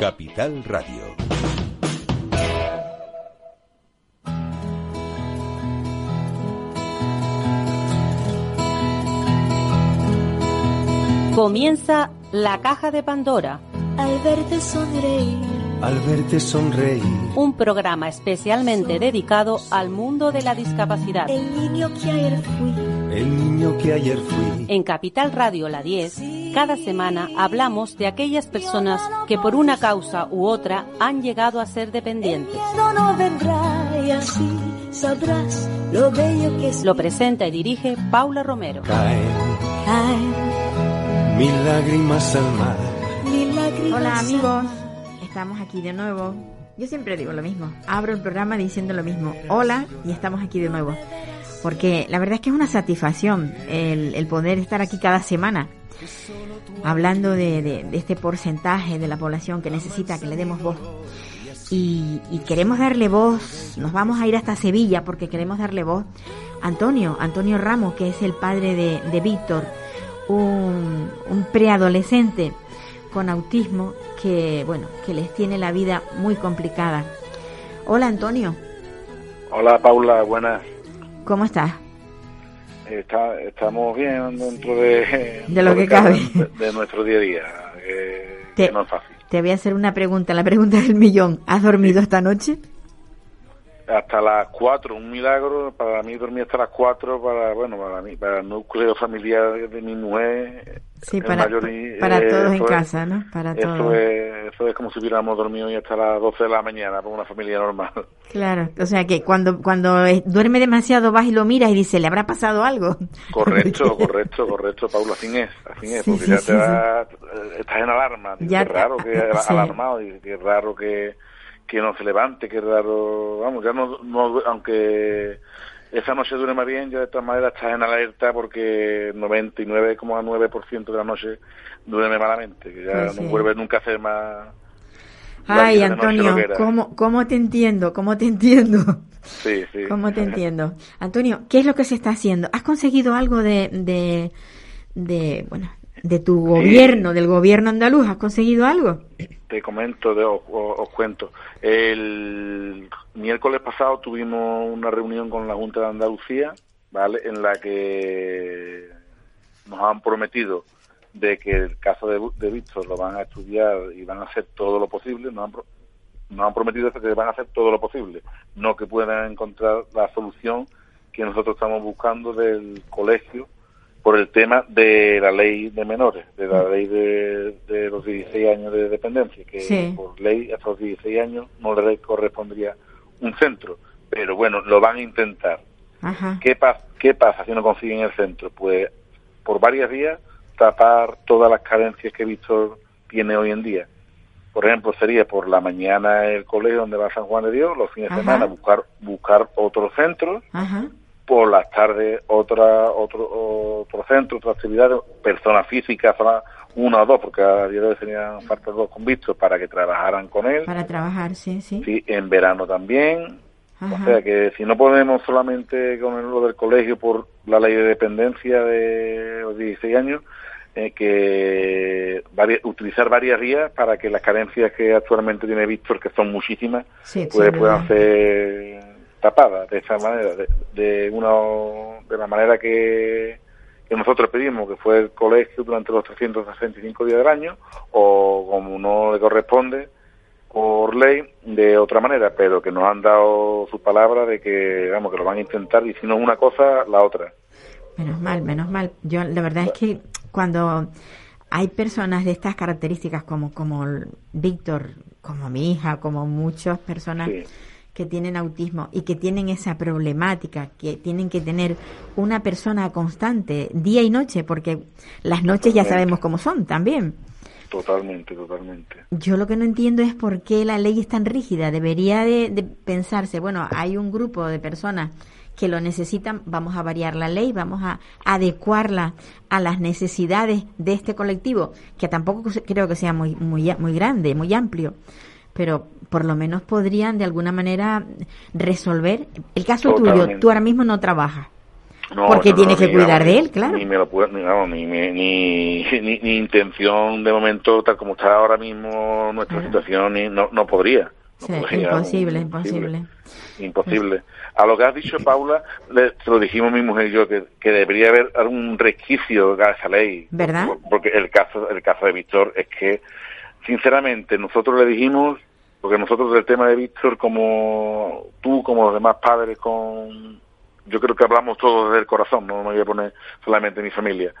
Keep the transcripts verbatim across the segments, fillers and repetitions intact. Capital Radio. Comienza La Caja de Pandora. Al verte sonreír. Al verte sonreír. Un programa especialmente dedicado al mundo de la discapacidad. El niño que ayer fui. El niño que ayer fui. En Capital Radio La diez, cada semana hablamos de aquellas personas que por una causa u otra han llegado a ser dependientes. El miedo no vendrá y así sabrás lo bello que es. Lo presenta y dirige Paula Romero. Caen. Caen. Mil lágrimas al mar. Hola amigos, estamos aquí de nuevo. Yo siempre digo lo mismo, abro el programa diciendo lo mismo. Hola, y estamos aquí de nuevo. Porque la verdad es que es una satisfacción el, el poder estar aquí cada semana hablando de, de, de este porcentaje de la población que necesita que le demos voz. Y, y queremos darle voz, nos vamos a ir hasta Sevilla porque queremos darle voz a Antonio, Antonio Ramos, que es el padre de, de Víctor. Un, un preadolescente con autismo que, bueno, que les tiene la vida muy complicada. Hola, Antonio. Hola, Paula, buenas. ¿Cómo estás? Está, estamos bien dentro de, de lo que cabe de, de nuestro día a día, eh, te, que no es fácil. Te voy a hacer una pregunta, la pregunta del millón. ¿Has dormido sí. esta noche? Hasta las cuatro, un milagro. Para mí dormí hasta las cuatro, para bueno para mí, para el núcleo familiar de mi mujer. Sí, para, mayor, y, para eh, todos en es, casa, ¿no? Para esto todos. Es, eso es como si hubiéramos dormido hoy hasta las doce de la mañana, para una familia normal. Claro, o sea que cuando cuando duerme demasiado vas y lo miras y dices, ¿le habrá pasado algo? Correcto, correcto, correcto, Paula, así es, así es, sí, porque sí, ya sí, te da, sí. estás en alarma, dices, ya, qué raro que sí. alarmado, y qué raro que... que no se levante, que raro, vamos, ya no, no, aunque esa noche dure más bien, ya de todas maneras estás en alerta porque noventa y nueve coma nueve por ciento de la noche duerme malamente, que ya pues no sí. vuelve nunca a ser más... Ay, Antonio, ¿cómo, cómo te entiendo, cómo te entiendo. Sí, sí. Cómo te entiendo. Antonio, ¿qué es lo que se está haciendo? ¿Has conseguido algo de, de, de bueno... de tu gobierno, sí. del gobierno andaluz? ¿Has conseguido algo? Te comento, de, os, os, os cuento. El miércoles pasado tuvimos una reunión con la Junta de Andalucía, ¿vale?, en la que nos han prometido de que el caso de, de Víctor lo van a estudiar y van a hacer todo lo posible. Nos han, nos han prometido que van a hacer todo lo posible, no que puedan encontrar la solución que nosotros estamos buscando del colegio por el tema de la ley de menores, de la ley de, de los dieciséis años de dependencia, que sí. por ley hasta los dieciséis años no le correspondría un centro. Pero bueno, lo van a intentar. Ajá. ¿Qué, pa- ¿Qué pasa si no consiguen el centro? Pues por varias vías tapar todas las carencias que Víctor tiene hoy en día. Por ejemplo, sería por la mañana el colegio donde va San Juan de Dios, los fines Ajá. de semana buscar buscar otros centros, Ajá. por las tardes otra otro otro centro, otra actividad, personas físicas, una o dos, porque a día de hoy tenían falta dos convictos para que trabajaran con él. Para trabajar, sí, sí. Sí, en verano también. Ajá. O sea que si no podemos solamente con lo del colegio por la ley de dependencia de los dieciséis años, eh, que vari, utilizar varias vías para que las carencias que actualmente tiene Víctor, que son muchísimas, sí, pues, sí, puedan ser... tapada de esa manera, de, de una de la manera que, que nosotros pedimos, que fue el colegio durante los trescientos sesenta y cinco días del año, o como no le corresponde por ley, de otra manera, pero que nos han dado su palabra de que, vamos, que lo van a intentar, y si no una cosa, la otra. Menos mal, menos mal. Yo la verdad es que cuando hay personas de estas características como como Víctor, como mi hija, como muchas personas... Sí. que tienen autismo y que tienen esa problemática, que tienen que tener una persona constante, día y noche, porque las noches totalmente. Ya sabemos cómo son también. Totalmente, totalmente. Yo lo que no entiendo es por qué la ley es tan rígida. Debería de, de pensarse, bueno, hay un grupo de personas que lo necesitan, vamos a variar la ley, vamos a adecuarla a las necesidades de este colectivo, que tampoco creo que sea muy muy muy grande, muy amplio. Pero por lo menos podrían de alguna manera resolver. El caso Totalmente. Tuyo, tú ahora mismo no trabajas. No, porque no, tiene no, que cuidar ni, de él, claro. Ni me lo puedo, ni, no, ni, ni, ni, ni, ni intención de momento, tal como está ahora mismo nuestra claro. situación, ni, no, no podría. No sí, podría imposible, no, imposible, imposible. Imposible. A lo que has dicho, Paula, le, se lo dijimos mi mujer y yo, que, que debería haber algún resquicio de esa ley. ¿Verdad? Porque el caso, el caso de Víctor es que, sinceramente, nosotros le dijimos, porque nosotros del tema de Víctor, como tú, como los demás padres con... Yo creo que hablamos todos desde el corazón, no me voy a poner solamente mi familia,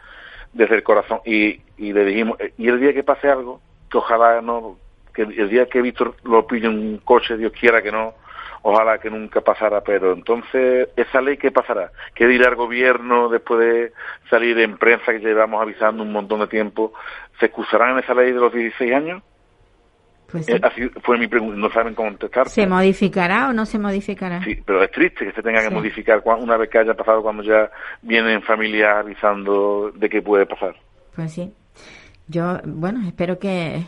desde el corazón. Y, y le dijimos, y el día que pase algo, que ojalá no, que el día que Víctor lo pille un coche, Dios quiera que no, ojalá que nunca pasara, pero entonces, ¿esa ley qué pasará? ¿Qué dirá el gobierno después de salir en prensa que llevamos avisando un montón de tiempo? ¿Se excusarán en esa ley de los dieciséis años? Pues sí. Así fue mi pregunta, no saben contestar. ¿Se modificará o no se modificará? Sí, pero es triste que se tenga que sí. modificar una vez que haya pasado, cuando ya vienen familias avisando de qué puede pasar. Pues sí. Yo, bueno, espero que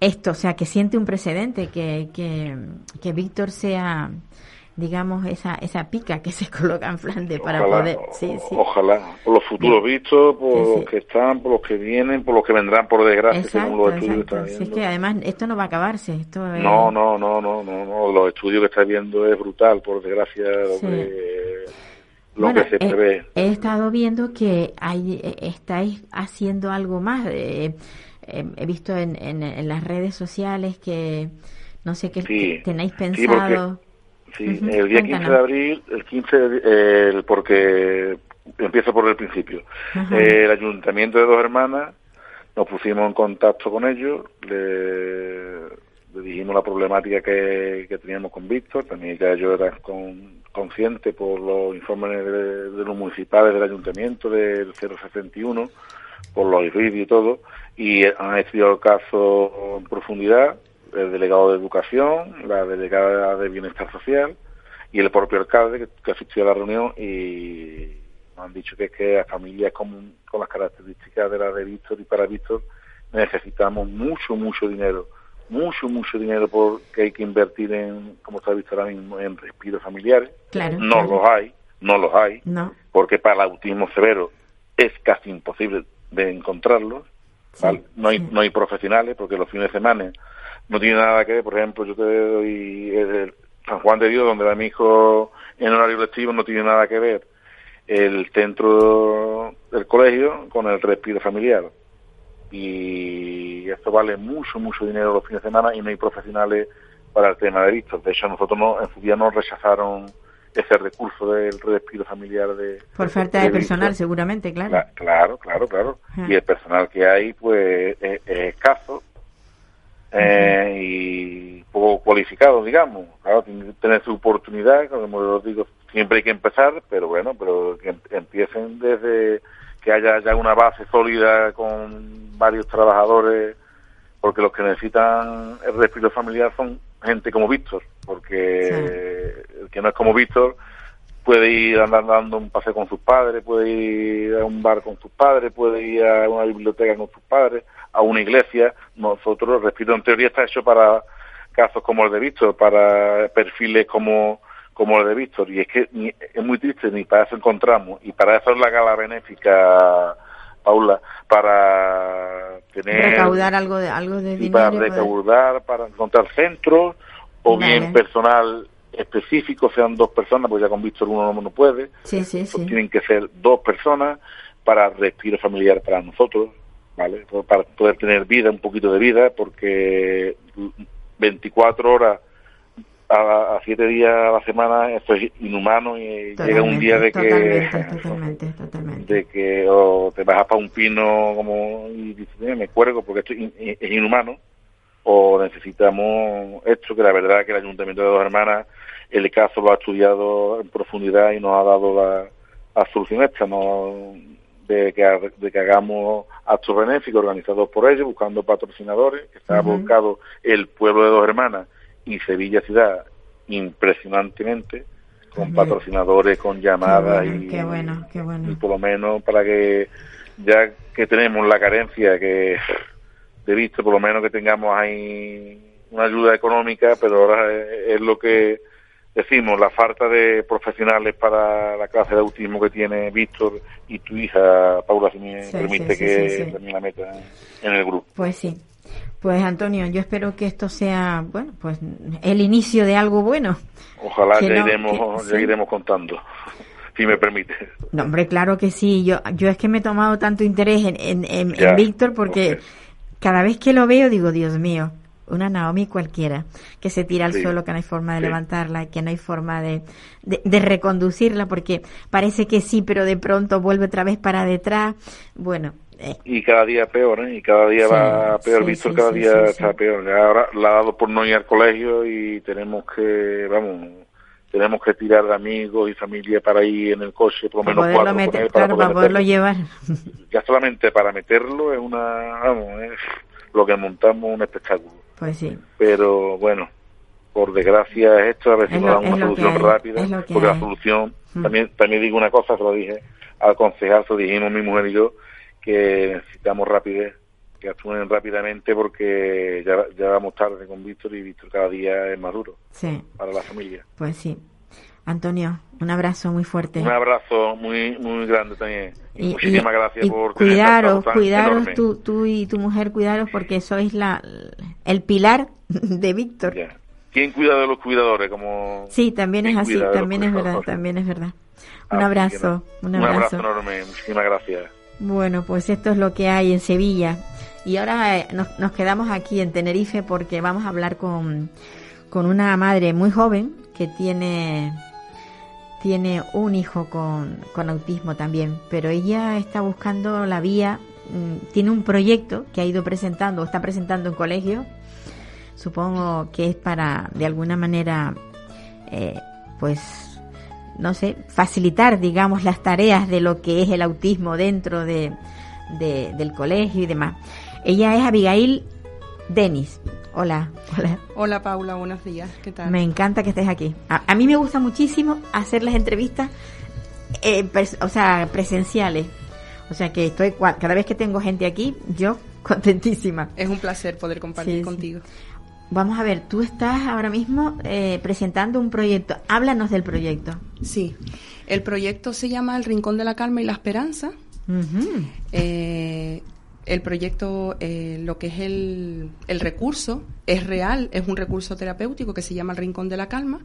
esto, o sea, que siente un precedente, que que, que Víctor sea, digamos, esa esa pica que se coloca en Flandes para ojalá, poder... Sí, sí. Ojalá, por los futuros vistos, por sí, sí. los que están, por los que vienen, por los que vendrán, por desgracia, exacto, según los estudios que están. Si es que además esto no va a acabarse. Esto es... No, no, no, no, no, no, los estudios que está viendo es brutal, por desgracia, sí. lo que, lo bueno, que se prevé. He, he estado viendo que hay, estáis haciendo algo más. Eh, eh, he visto en, en, en las redes sociales que, no sé qué sí. tenéis pensado... Sí, sí, uh-huh. el día quince de abril, el quince, eh, el porque empiezo por el principio. Uh-huh. Eh, el Ayuntamiento de Dos Hermanas, nos pusimos en contacto con ellos, le, le dijimos la problemática que, que teníamos con Víctor, también ya yo era con, consciente por los informes de, de los municipales del Ayuntamiento, del cero sesenta y uno, por los vídeos y todo, y han estudiado el caso en profundidad, el delegado de Educación, la delegada de Bienestar Social y el propio alcalde que, que asistió a la reunión, y nos han dicho que es que las familias con, con las características de la de Víctor y para Víctor necesitamos mucho, mucho dinero, mucho, mucho dinero, porque hay que invertir en, como está visto ahora mismo, en respiros familiares. Claro, no claro. los hay, no los hay, no. porque para el autismo severo es casi imposible de encontrarlos. Sí, ¿vale? No hay sí. no hay profesionales, porque los fines de semana no tiene nada que ver. Por ejemplo, yo te doy el San Juan de Dios, donde va mi hijo en horario lectivo, no tiene nada que ver el centro del colegio con el respiro familiar. Y esto vale mucho, mucho dinero los fines de semana, y no hay profesionales para el tema de Víctor. De hecho, nosotros no, en su día nos rechazaron ese recurso del respiro familiar de... Por falta de, de personal, Víctor. Seguramente, claro. La, claro, claro, claro. Ajá. Y el personal que hay, pues, es, es escaso. Eh, y poco cualificados, digamos. Claro, tienen que tener su oportunidad, como les digo, siempre hay que empezar, pero bueno, pero que empiecen desde que haya ya una base sólida con varios trabajadores, porque los que necesitan el respiro familiar son gente como Víctor, porque sí. el que no es como Víctor puede ir andando, dando un paseo con sus padres, puede ir a un bar con sus padres, puede ir a una biblioteca con sus padres, a una iglesia. Nosotros, el respiro en teoría está hecho para casos como el de Víctor, para perfiles como, como el de Víctor, y es que ni, es muy triste, ni para eso encontramos, y para eso es la gala benéfica, Paula, para tener... Recaudar algo de, algo de dinero. Para recaudar, poder... para encontrar centros, o vale. bien personal específico, sean dos personas, porque ya con Víctor uno no, no puede, sí, sí, sí. tienen que ser dos personas para respiro familiar para nosotros, ¿vale? Para poder tener vida, un poquito de vida, porque veinticuatro horas a siete días a la semana, esto es inhumano, y totalmente, llega un día de que totalmente, totalmente, totalmente. de que o te bajas para un pino como y dices, me cuelgo porque esto es inhumano, o necesitamos esto, que la verdad es que el Ayuntamiento de Dos Hermanas el caso lo ha estudiado en profundidad y nos ha dado la, la solución esta, ¿no? de, que, de que hagamos actos benéficos organizados por ellos, buscando patrocinadores, que está uh-huh. volcado el pueblo de Dos Hermanas y Sevilla Ciudad impresionantemente, con uh-huh. patrocinadores, con llamadas, qué bueno, y, qué bueno, qué bueno. y por lo menos para que, ya que tenemos la carencia que... de visto, por lo menos que tengamos ahí una ayuda económica, pero ahora es lo que Decimos, la falta de profesionales para la clase de autismo que tiene Víctor y tu hija, Paula, si me sí, permite sí, que sí, sí, sí. la meta en el grupo. Pues sí. Pues Antonio, yo espero que esto sea, bueno, pues el inicio de algo bueno. Ojalá que ya, no, iremos, que, ya sí. iremos contando, si me permite. No, hombre, claro que sí. Yo yo es que me he tomado tanto interés en, en, en, en Víctor porque okay. cada vez que lo veo digo, Dios mío, una Naomi cualquiera, que se tira al sí. suelo, que no hay forma de sí. levantarla, que no hay forma de, de, de reconducirla, porque parece que sí, pero de pronto vuelve otra vez para detrás. Bueno. Eh. Y cada día peor, ¿eh? Y cada día sí, va peor, sí, Víctor, sí, cada sí, día sí, está sí. peor. Ahora la ha dado por no ir al colegio y tenemos que, vamos, tenemos que tirar de amigos y familia para ir en el coche, por lo menos para cuatro. Meter, para claro, poder para poderlo meterlo. llevar. Ya solamente para meterlo es una, vamos, es lo que montamos un espectáculo. Pues sí. Pero bueno, por desgracia esto, a ver si es nos lo, dan una solución rápida, porque hay. la solución, mm. también también digo una cosa, se lo dije al concejazo, dijimos mi mujer y yo, que necesitamos rapidez, que actúen rápidamente porque ya, ya vamos tarde con Víctor y Víctor cada día es más duro sí. para la familia. Pues sí. Antonio, un abrazo muy fuerte. Un abrazo muy muy grande también. Y, y muchísimas y, gracias y por... Cuidaros, cuidaros tú, tú y tu mujer, cuidaros porque sois la el pilar de Víctor. Ya. ¿Quién cuida de los cuidadores? Como sí, también es así, también es verdad, también es verdad. Un así abrazo, no. un abrazo. Un abrazo enorme, muchísimas gracias. Bueno, pues esto es lo que hay en Sevilla. Y ahora nos, nos quedamos aquí en Tenerife porque vamos a hablar con, con una madre muy joven que tiene... tiene un hijo con, con autismo también, pero ella está buscando la vía, tiene un proyecto que ha ido presentando, o está presentando en colegio, supongo que es para, de alguna manera, eh, pues, no sé, facilitar, digamos, las tareas de lo que es el autismo dentro de, de del colegio y demás. Ella es Abigail Denis. Hola, hola. Hola Paula, buenos días, ¿qué tal? Me encanta que estés aquí. A, a mí me gusta muchísimo hacer las entrevistas, eh, pres, o sea, presenciales. O sea que estoy, cada vez que tengo gente aquí, yo contentísima. Es un placer poder compartir sí, contigo. Sí. Vamos a ver, tú estás ahora mismo eh, presentando un proyecto. Háblanos del proyecto. Sí, el proyecto se llama El Rincón de la Calma y la Esperanza. Uh-huh. Eh... El proyecto, eh, lo que es el, el recurso, es real, es un recurso terapéutico que se llama El Rincón de la Calma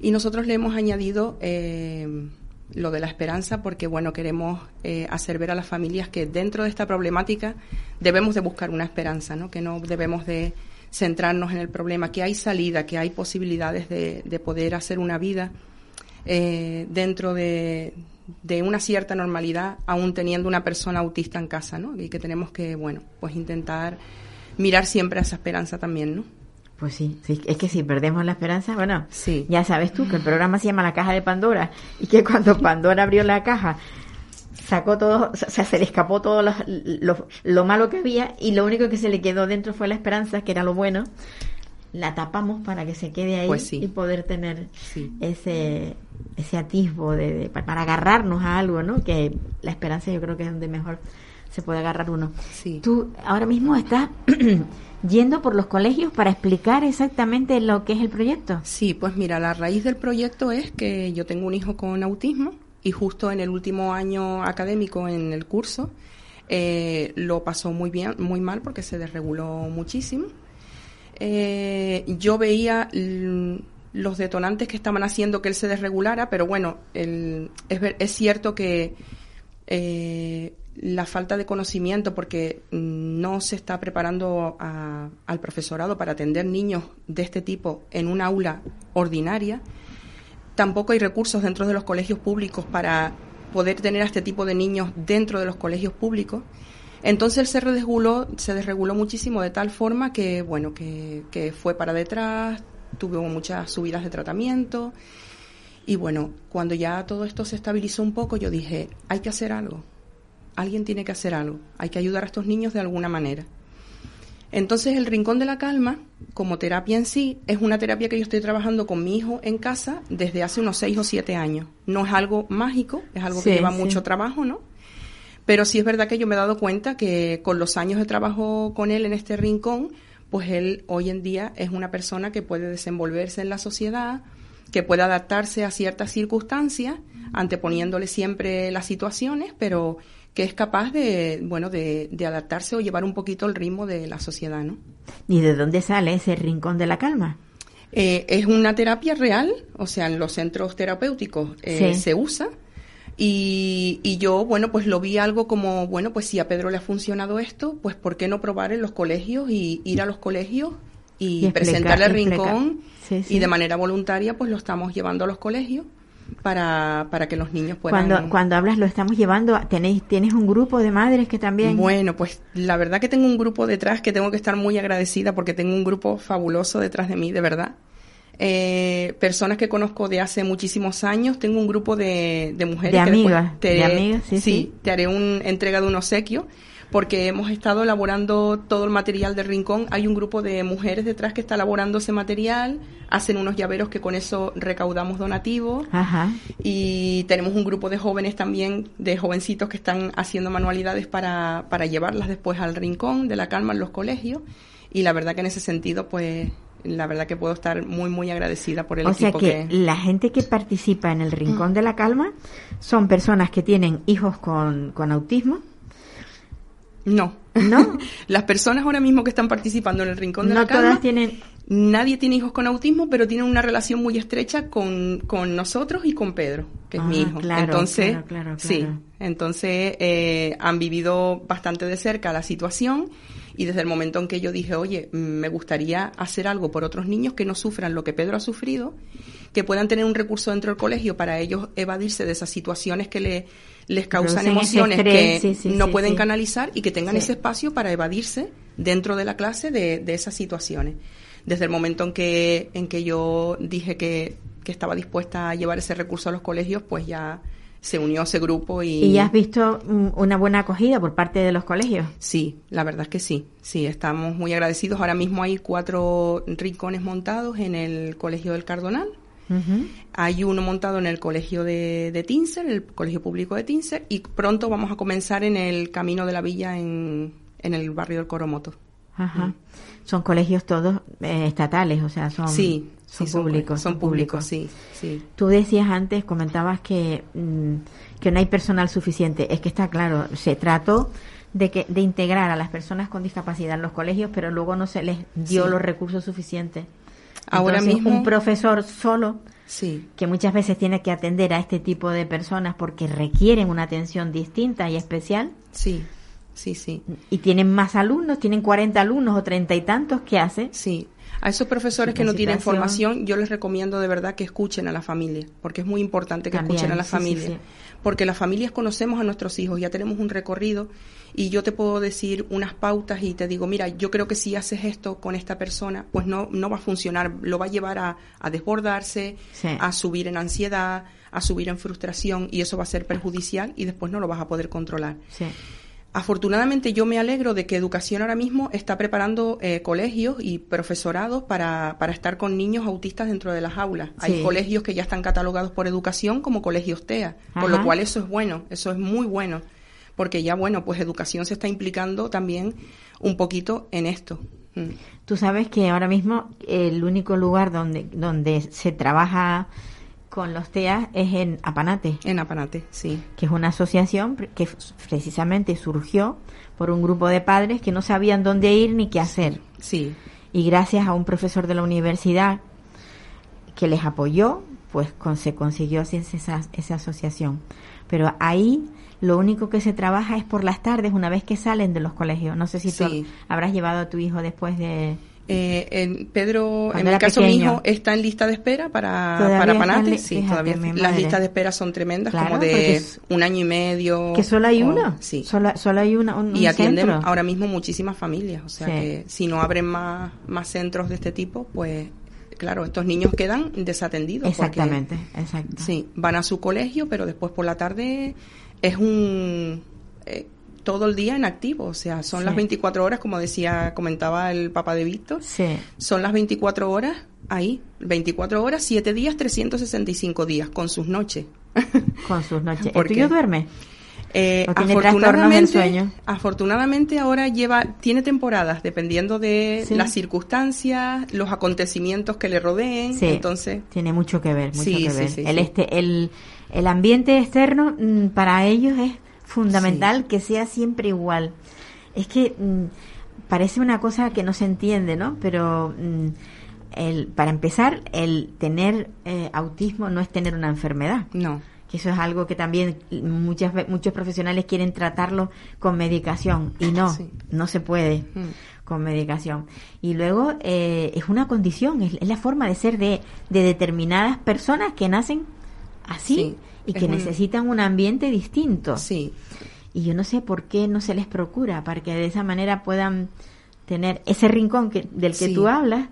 y nosotros le hemos añadido eh, lo de la esperanza porque, bueno, queremos eh, hacer ver a las familias que dentro de esta problemática debemos de buscar una esperanza, ¿no? Que no debemos de centrarnos en el problema, que hay salida, que hay posibilidades de, de poder hacer una vida eh, dentro de... de una cierta normalidad, aún teniendo una persona autista en casa, ¿no? Y que tenemos que, bueno, pues intentar mirar siempre a esa esperanza también, ¿no? Pues sí, sí, es que si perdemos la esperanza, bueno, sí. ya sabes tú que el programa se llama La Caja de Pandora y que cuando Pandora abrió la caja sacó todo, o sea, se le escapó todo lo, lo, lo malo que había y lo único que se le quedó dentro fue la esperanza, que era lo bueno. La tapamos para que se quede ahí pues sí. y poder tener sí. ese ese atisbo de, de para agarrarnos a algo, ¿no? Que la esperanza yo creo que es donde mejor se puede agarrar uno. Sí. Tú ahora mismo estás yendo por los colegios para explicar exactamente lo que es el proyecto. Sí, pues mira, la raíz del proyecto es que yo tengo un hijo con autismo y justo en el último año académico en el curso eh, lo pasó muy bien, muy mal porque se desreguló muchísimo. Eh, yo veía l- los detonantes que estaban haciendo que él se desregulara, pero bueno, el, es, ver, es cierto que eh, la falta de conocimiento, porque no se está preparando a, al profesorado para atender niños de este tipo en un aula ordinaria, tampoco hay recursos dentro de los colegios públicos para poder tener a este tipo de niños dentro de los colegios públicos. Entonces él se desreguló, se desreguló muchísimo de tal forma que, bueno, que, que fue para detrás, tuvo muchas subidas de tratamiento y, bueno, cuando ya todo esto se estabilizó un poco, yo dije, hay que hacer algo, alguien tiene que hacer algo, hay que ayudar a estos niños de alguna manera. Entonces el Rincón de la Calma, como terapia en sí, es una terapia que yo estoy trabajando con mi hijo en casa desde hace unos seis o siete años. No es algo mágico, es algo sí, que lleva sí. mucho trabajo, ¿no? Pero sí es verdad que yo me he dado cuenta que con los años de trabajo con él en este rincón, pues él hoy en día es una persona que puede desenvolverse en la sociedad, que pueda adaptarse a ciertas circunstancias, anteponiéndole siempre las situaciones, pero que es capaz de, bueno, de, de adaptarse o llevar un poquito el ritmo de la sociedad, ¿no? ¿Y de dónde sale ese Rincón de la Calma? Eh, es una terapia real, o sea, en los centros terapéuticos eh, sí. se usa, y, y yo, bueno, pues lo vi algo como, bueno, pues si a Pedro le ha funcionado esto, pues ¿por qué no probar en los colegios y ir a los colegios y, y explicar, presentarle el rincón? Sí, sí. Y de manera voluntaria, pues lo estamos llevando a los colegios. Para, para que los niños puedan... Cuando, cuando hablas lo estamos llevando, ¿tenéis, ¿tienes un grupo de madres que también...? Bueno, pues la verdad que tengo un grupo detrás que tengo que estar muy agradecida porque tengo un grupo fabuloso detrás de mí, de verdad. Eh, personas que conozco de hace muchísimos años, tengo un grupo de, de mujeres... De amigas, te, de amigas, sí, sí. Sí, te haré una entrega de un obsequio porque hemos estado elaborando todo el material del Rincón. Hay un grupo de mujeres detrás que está elaborando ese material, hacen unos llaveros que con eso recaudamos donativos. Ajá. Y tenemos un grupo de jóvenes también, de jovencitos que están haciendo manualidades para, para llevarlas después al Rincón de la Calma en los colegios, y la verdad que en ese sentido, pues, la verdad que puedo estar muy, muy agradecida por el o equipo. O sea que, que la gente que participa en el Rincón de la Calma son personas que tienen hijos con, con autismo. No, no. Las personas ahora mismo que están participando en el Rincón de no la Calma, todas tienen... nadie tiene hijos con autismo, pero tienen una relación muy estrecha con, con nosotros y con Pedro, que ah, es mi hijo. Claro, entonces, claro, claro, claro. sí, entonces eh, han vivido bastante de cerca la situación, y desde el momento en que yo dije, oye, me gustaría hacer algo por otros niños que no sufran lo que Pedro ha sufrido, que puedan tener un recurso dentro del colegio para ellos evadirse de esas situaciones que le, les causan emociones estrés, que sí, sí, no sí, pueden sí. canalizar, y que tengan sí. ese espacio para evadirse dentro de la clase de, de esas situaciones. Desde el momento en que, en que yo dije que, que estaba dispuesta a llevar ese recurso a los colegios, pues ya se unió ese grupo. Y... ¿Y has visto una buena acogida por parte de los colegios? Sí, la verdad es que sí. Sí, estamos muy agradecidos. Ahora mismo hay cuatro rincones montados en el Colegio del Cardonal. Uh-huh. Hay uno montado en el colegio de, de Tíncer, el colegio público de Tíncer, y pronto vamos a comenzar en el Camino de la Villa, en, en el barrio del Coromoto. Ajá. Mm. Son colegios todos eh, estatales, o sea, son, sí, son sí, públicos. Son, son públicos, públicos. Sí, sí. Tú decías antes, comentabas que, mmm, que no hay personal suficiente. Es que está claro, se trató de que de integrar a las personas con discapacidad en los colegios, pero luego no se les dio sí. los recursos suficientes. Ahora Entonces, mismo un profesor solo sí. que muchas veces tiene que atender a este tipo de personas porque requieren una atención distinta y especial. Sí, sí, sí. Y tienen más alumnos, tienen cuarenta alumnos o treinta y tantos, ¿qué hace? Sí. A esos profesores que no tienen formación, yo les recomiendo de verdad que escuchen a la familia, porque es muy importante que También, escuchen a la sí, familia, sí, sí. porque las familias conocemos a nuestros hijos, ya tenemos un recorrido, y yo te puedo decir unas pautas y te digo, mira, yo creo que si haces esto con esta persona, pues no, no va a funcionar, lo va a llevar a, a desbordarse, sí. a subir en ansiedad, a subir en frustración, y eso va a ser perjudicial y después no lo vas a poder controlar. Sí. Afortunadamente yo me alegro de que Educación ahora mismo está preparando eh, colegios y profesorados para, para estar con niños autistas dentro de las aulas. Sí. Hay colegios que ya están catalogados por Educación como colegios TEA, por lo cual eso es bueno, eso es muy bueno, porque ya, bueno, pues Educación se está implicando también un poquito en esto. Mm. Tú sabes que ahora mismo el único lugar donde, donde se trabaja con los TEA es en Apanate. En Apanate, sí. Que es una asociación que precisamente surgió por un grupo de padres que no sabían dónde ir ni qué hacer. Sí. Y gracias a un profesor de la universidad que les apoyó, pues con, se consiguió esa, esa asociación. Pero ahí lo único que se trabaja es por las tardes, una vez que salen de los colegios. No sé si sí. tú habrás llevado a tu hijo después de... Eh, en Pedro, Cuando en mi caso pequeño. Mi hijo está en lista de espera para para Apanate, sí, fíjate, todavía las listas de espera son tremendas, claro, como de un año y medio. Que solo hay o, una, sí, solo, solo hay una. Un, y un atienden centro. Ahora mismo muchísimas familias, o sea sí. que si no abren más más centros de este tipo, pues claro, estos niños quedan desatendidos. Exactamente, porque, exacto. Sí, van a su colegio, pero después por la tarde es un eh, todo el día en activo, o sea, son sí. las veinticuatro horas, como decía, comentaba el papá de Víctor, sí. son las veinticuatro horas ahí, veinticuatro horas, siete días, trescientos sesenta y cinco días, con sus noches. Con sus noches. ¿El tuyo duerme? Eh, no tiene trastornos del sueño. Afortunadamente ahora lleva, tiene temporadas dependiendo de sí. las circunstancias, los acontecimientos que le rodeen, sí. entonces tiene mucho que ver, mucho sí, que ver. Sí, sí, el sí. este el el ambiente externo para ellos es fundamental sí. que sea siempre igual. Es que parece una cosa que no se entiende, ¿no? Pero el para empezar, el tener eh, autismo no es tener una enfermedad. No. Eso es algo que también muchas muchos profesionales quieren tratarlo con medicación y no, sí. no se puede con medicación. Y luego eh, es una condición, es, es la forma de ser de, de determinadas personas que nacen así sí, y que un... necesitan un ambiente distinto. Sí. Y yo no sé por qué no se les procura para que de esa manera puedan tener ese rincón que, del que sí. tú hablas,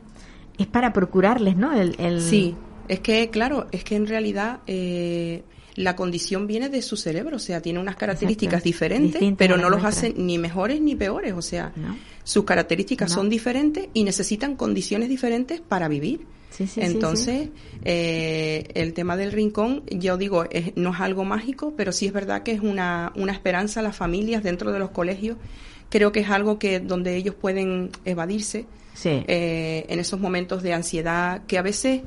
es para procurarles, ¿no? El, el... Sí, es que claro, es que en realidad... Eh... la condición viene de su cerebro, o sea, tiene unas características Exacto. diferentes, Distinta pero no los hacen ni mejores ni peores, o sea, no. sus características no. son diferentes y necesitan condiciones diferentes para vivir. Sí, sí, Entonces, sí, sí. Eh, el tema del rincón, yo digo, es, no es algo mágico, pero sí es verdad que es una, una esperanza a las familias dentro de los colegios. Creo que es algo que donde ellos pueden evadirse sí. eh, en esos momentos de ansiedad que a veces...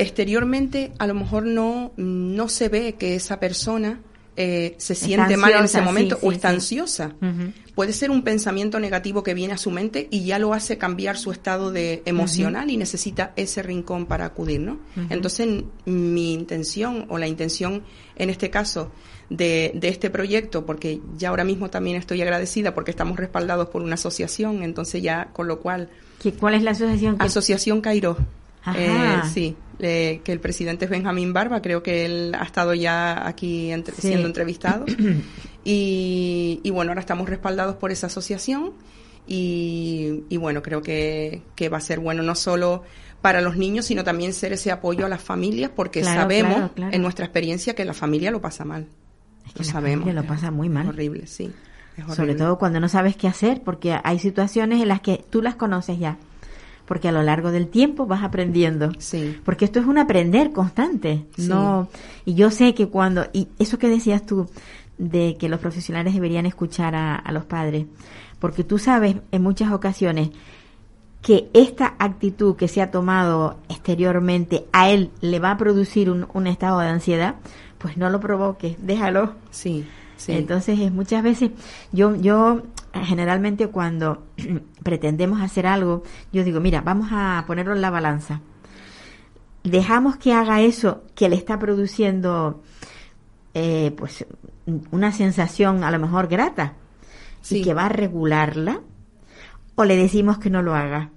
exteriormente a lo mejor no no se ve que esa persona eh, se siente mal en ese momento sí, sí, o está sí. ansiosa. Uh-huh. Puede ser un pensamiento negativo que viene a su mente y ya lo hace cambiar su estado de emocional uh-huh. y necesita ese rincón para acudir, ¿no? Uh-huh. Entonces mi intención o la intención en este caso de, de este proyecto, porque ya ahora mismo también estoy agradecida porque estamos respaldados por una asociación, entonces ya con lo cual... ¿Qué, ¿Cuál es la asociación? Que... Asociación Cairo. Eh, sí, eh, que el presidente es Benjamín Barba, creo que él ha estado ya aquí entre, sí. siendo entrevistado y, y bueno, ahora estamos respaldados por esa asociación y, y bueno, creo que, que va a ser bueno no solo para los niños, sino también ser ese apoyo a las familias, porque claro, sabemos claro, claro. en nuestra experiencia que la familia lo pasa mal, es que lo la sabemos, familia lo pasa muy mal, es horrible, sí, es horrible. Sobre todo cuando no sabes qué hacer, porque hay situaciones en las que tú las conoces ya. Porque a lo largo del tiempo vas aprendiendo. Sí. Porque esto es un aprender constante. Sí. No, y yo sé que cuando... Y eso que decías tú, de que los profesionales deberían escuchar a, a los padres. Porque tú sabes en muchas ocasiones que esta actitud que se ha tomado exteriormente a él le va a producir un, un estado de ansiedad, pues no lo provoques, déjalo. Sí, sí. Entonces, es muchas veces... yo yo generalmente cuando pretendemos hacer algo, yo digo, mira, vamos a ponerlo en la balanza. Dejamos que haga eso que le está produciendo eh, pues una sensación a lo mejor grata sí. y que va a regularla, o le decimos que no lo haga.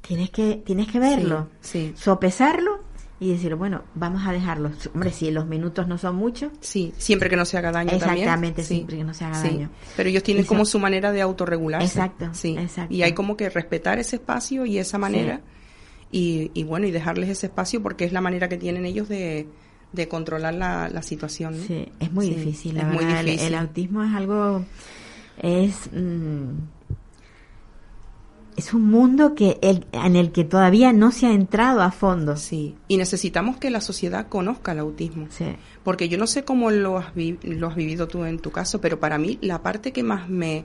Tienes que, tienes que verlo, sí, sí. sopesarlo y decir, bueno, vamos a dejarlo. Hombre, si los minutos no son muchos. Sí, siempre que no se haga daño también. Exactamente, sí. siempre que no se haga sí. daño. Pero ellos tienen Eso. Como su manera de autorregularse. Exacto, sí. exacto. Y hay como que respetar ese espacio y esa manera. Sí. Y, y bueno, y dejarles ese espacio porque es la manera que tienen ellos de, de controlar la, la situación, ¿no? Sí, es muy sí, difícil. La es verdad, muy difícil. El, el autismo es algo... es... Mmm, es un mundo que el, en el que todavía no se ha entrado a fondo. Sí, y necesitamos que la sociedad conozca el autismo. Sí. Porque yo no sé cómo lo has, vi, lo has vivido tú en tu caso, pero para mí la parte que más me,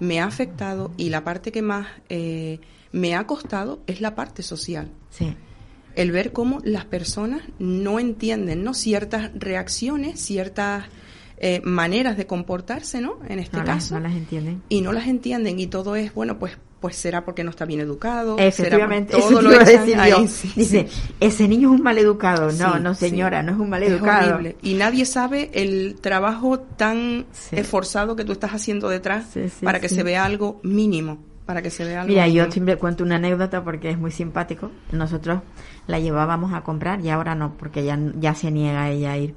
me ha afectado y la parte que más eh, me ha costado es la parte social. Sí. El ver cómo las personas no entienden, ¿no? Ciertas reacciones, ciertas... Eh, maneras de comportarse, ¿no? En este no caso. Las, no las entienden. Y no las entienden y todo es, bueno, pues pues será porque no está bien educado. Efectivamente. Será todo eso lo iba a decir ahí, yo. Sí, dice, sí. ese niño es un maleducado. No, sí, no señora, sí. no es un maleducado. Es horrible. Y nadie sabe el trabajo tan sí. esforzado que tú estás haciendo detrás sí, sí, para que sí. se vea algo mínimo. Para que se vea algo Mira, mínimo. Yo siempre cuento una anécdota porque es muy simpático. Nosotros la llevábamos a comprar y ahora no, porque ya, ya se niega ella a ir.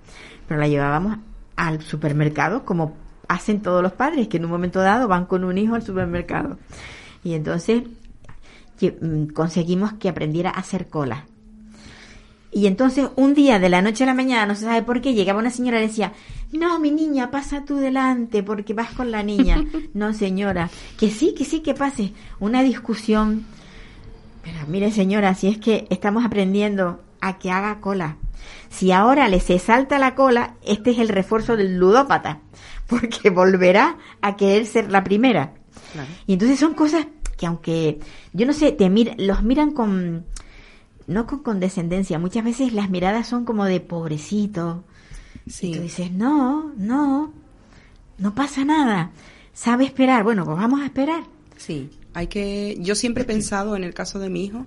Pero la llevábamos al supermercado, como hacen todos los padres, que en un momento dado van con un hijo al supermercado. Y entonces que, conseguimos que aprendiera a hacer cola. Y entonces un día, de la noche a la mañana, no se sabe por qué, llegaba una señora y decía, no, mi niña, pasa tú delante porque vas con la niña. No, señora, que sí, que sí, que pases. Una discusión. Pero mire, señora, si es que estamos aprendiendo a que haga cola. Si ahora le se salta la cola, este es el refuerzo del ludópata, porque volverá a querer ser la primera. Claro. Y entonces son cosas que, aunque, yo no sé, te mir- los miran con, no con condescendencia, muchas veces las miradas son como de pobrecito. Sí. Y tú dices, no, no, no pasa nada, sabe esperar. Bueno, pues vamos a esperar. Sí, hay que, yo siempre he pensado en el caso de mi hijo,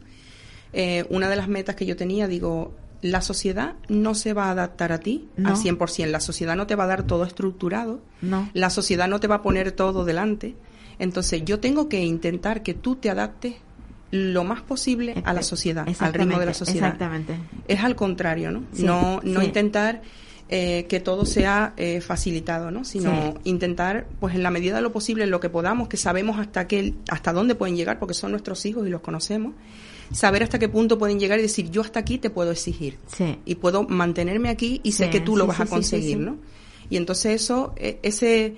eh, una de las metas que yo tenía, digo, la sociedad no se va a adaptar a ti no. al cien por ciento, la sociedad no te va a dar todo estructurado, no. la sociedad no te va a poner todo delante, entonces yo tengo que intentar que tú te adaptes lo más posible a la sociedad, al ritmo de la sociedad. Exactamente. Es al contrario, ¿no? Sí, no no sí. intentar eh, que todo sea eh, facilitado, ¿no? Sino sí. intentar, pues en la medida de lo posible, en lo que podamos, que sabemos hasta qué, hasta dónde pueden llegar, porque son nuestros hijos y los conocemos, saber hasta qué punto pueden llegar y decir, yo hasta aquí te puedo exigir. Sí. Y puedo mantenerme aquí y sé sí, que tú lo sí, vas sí, a conseguir, sí, sí, sí. ¿no? Y entonces eso, ese,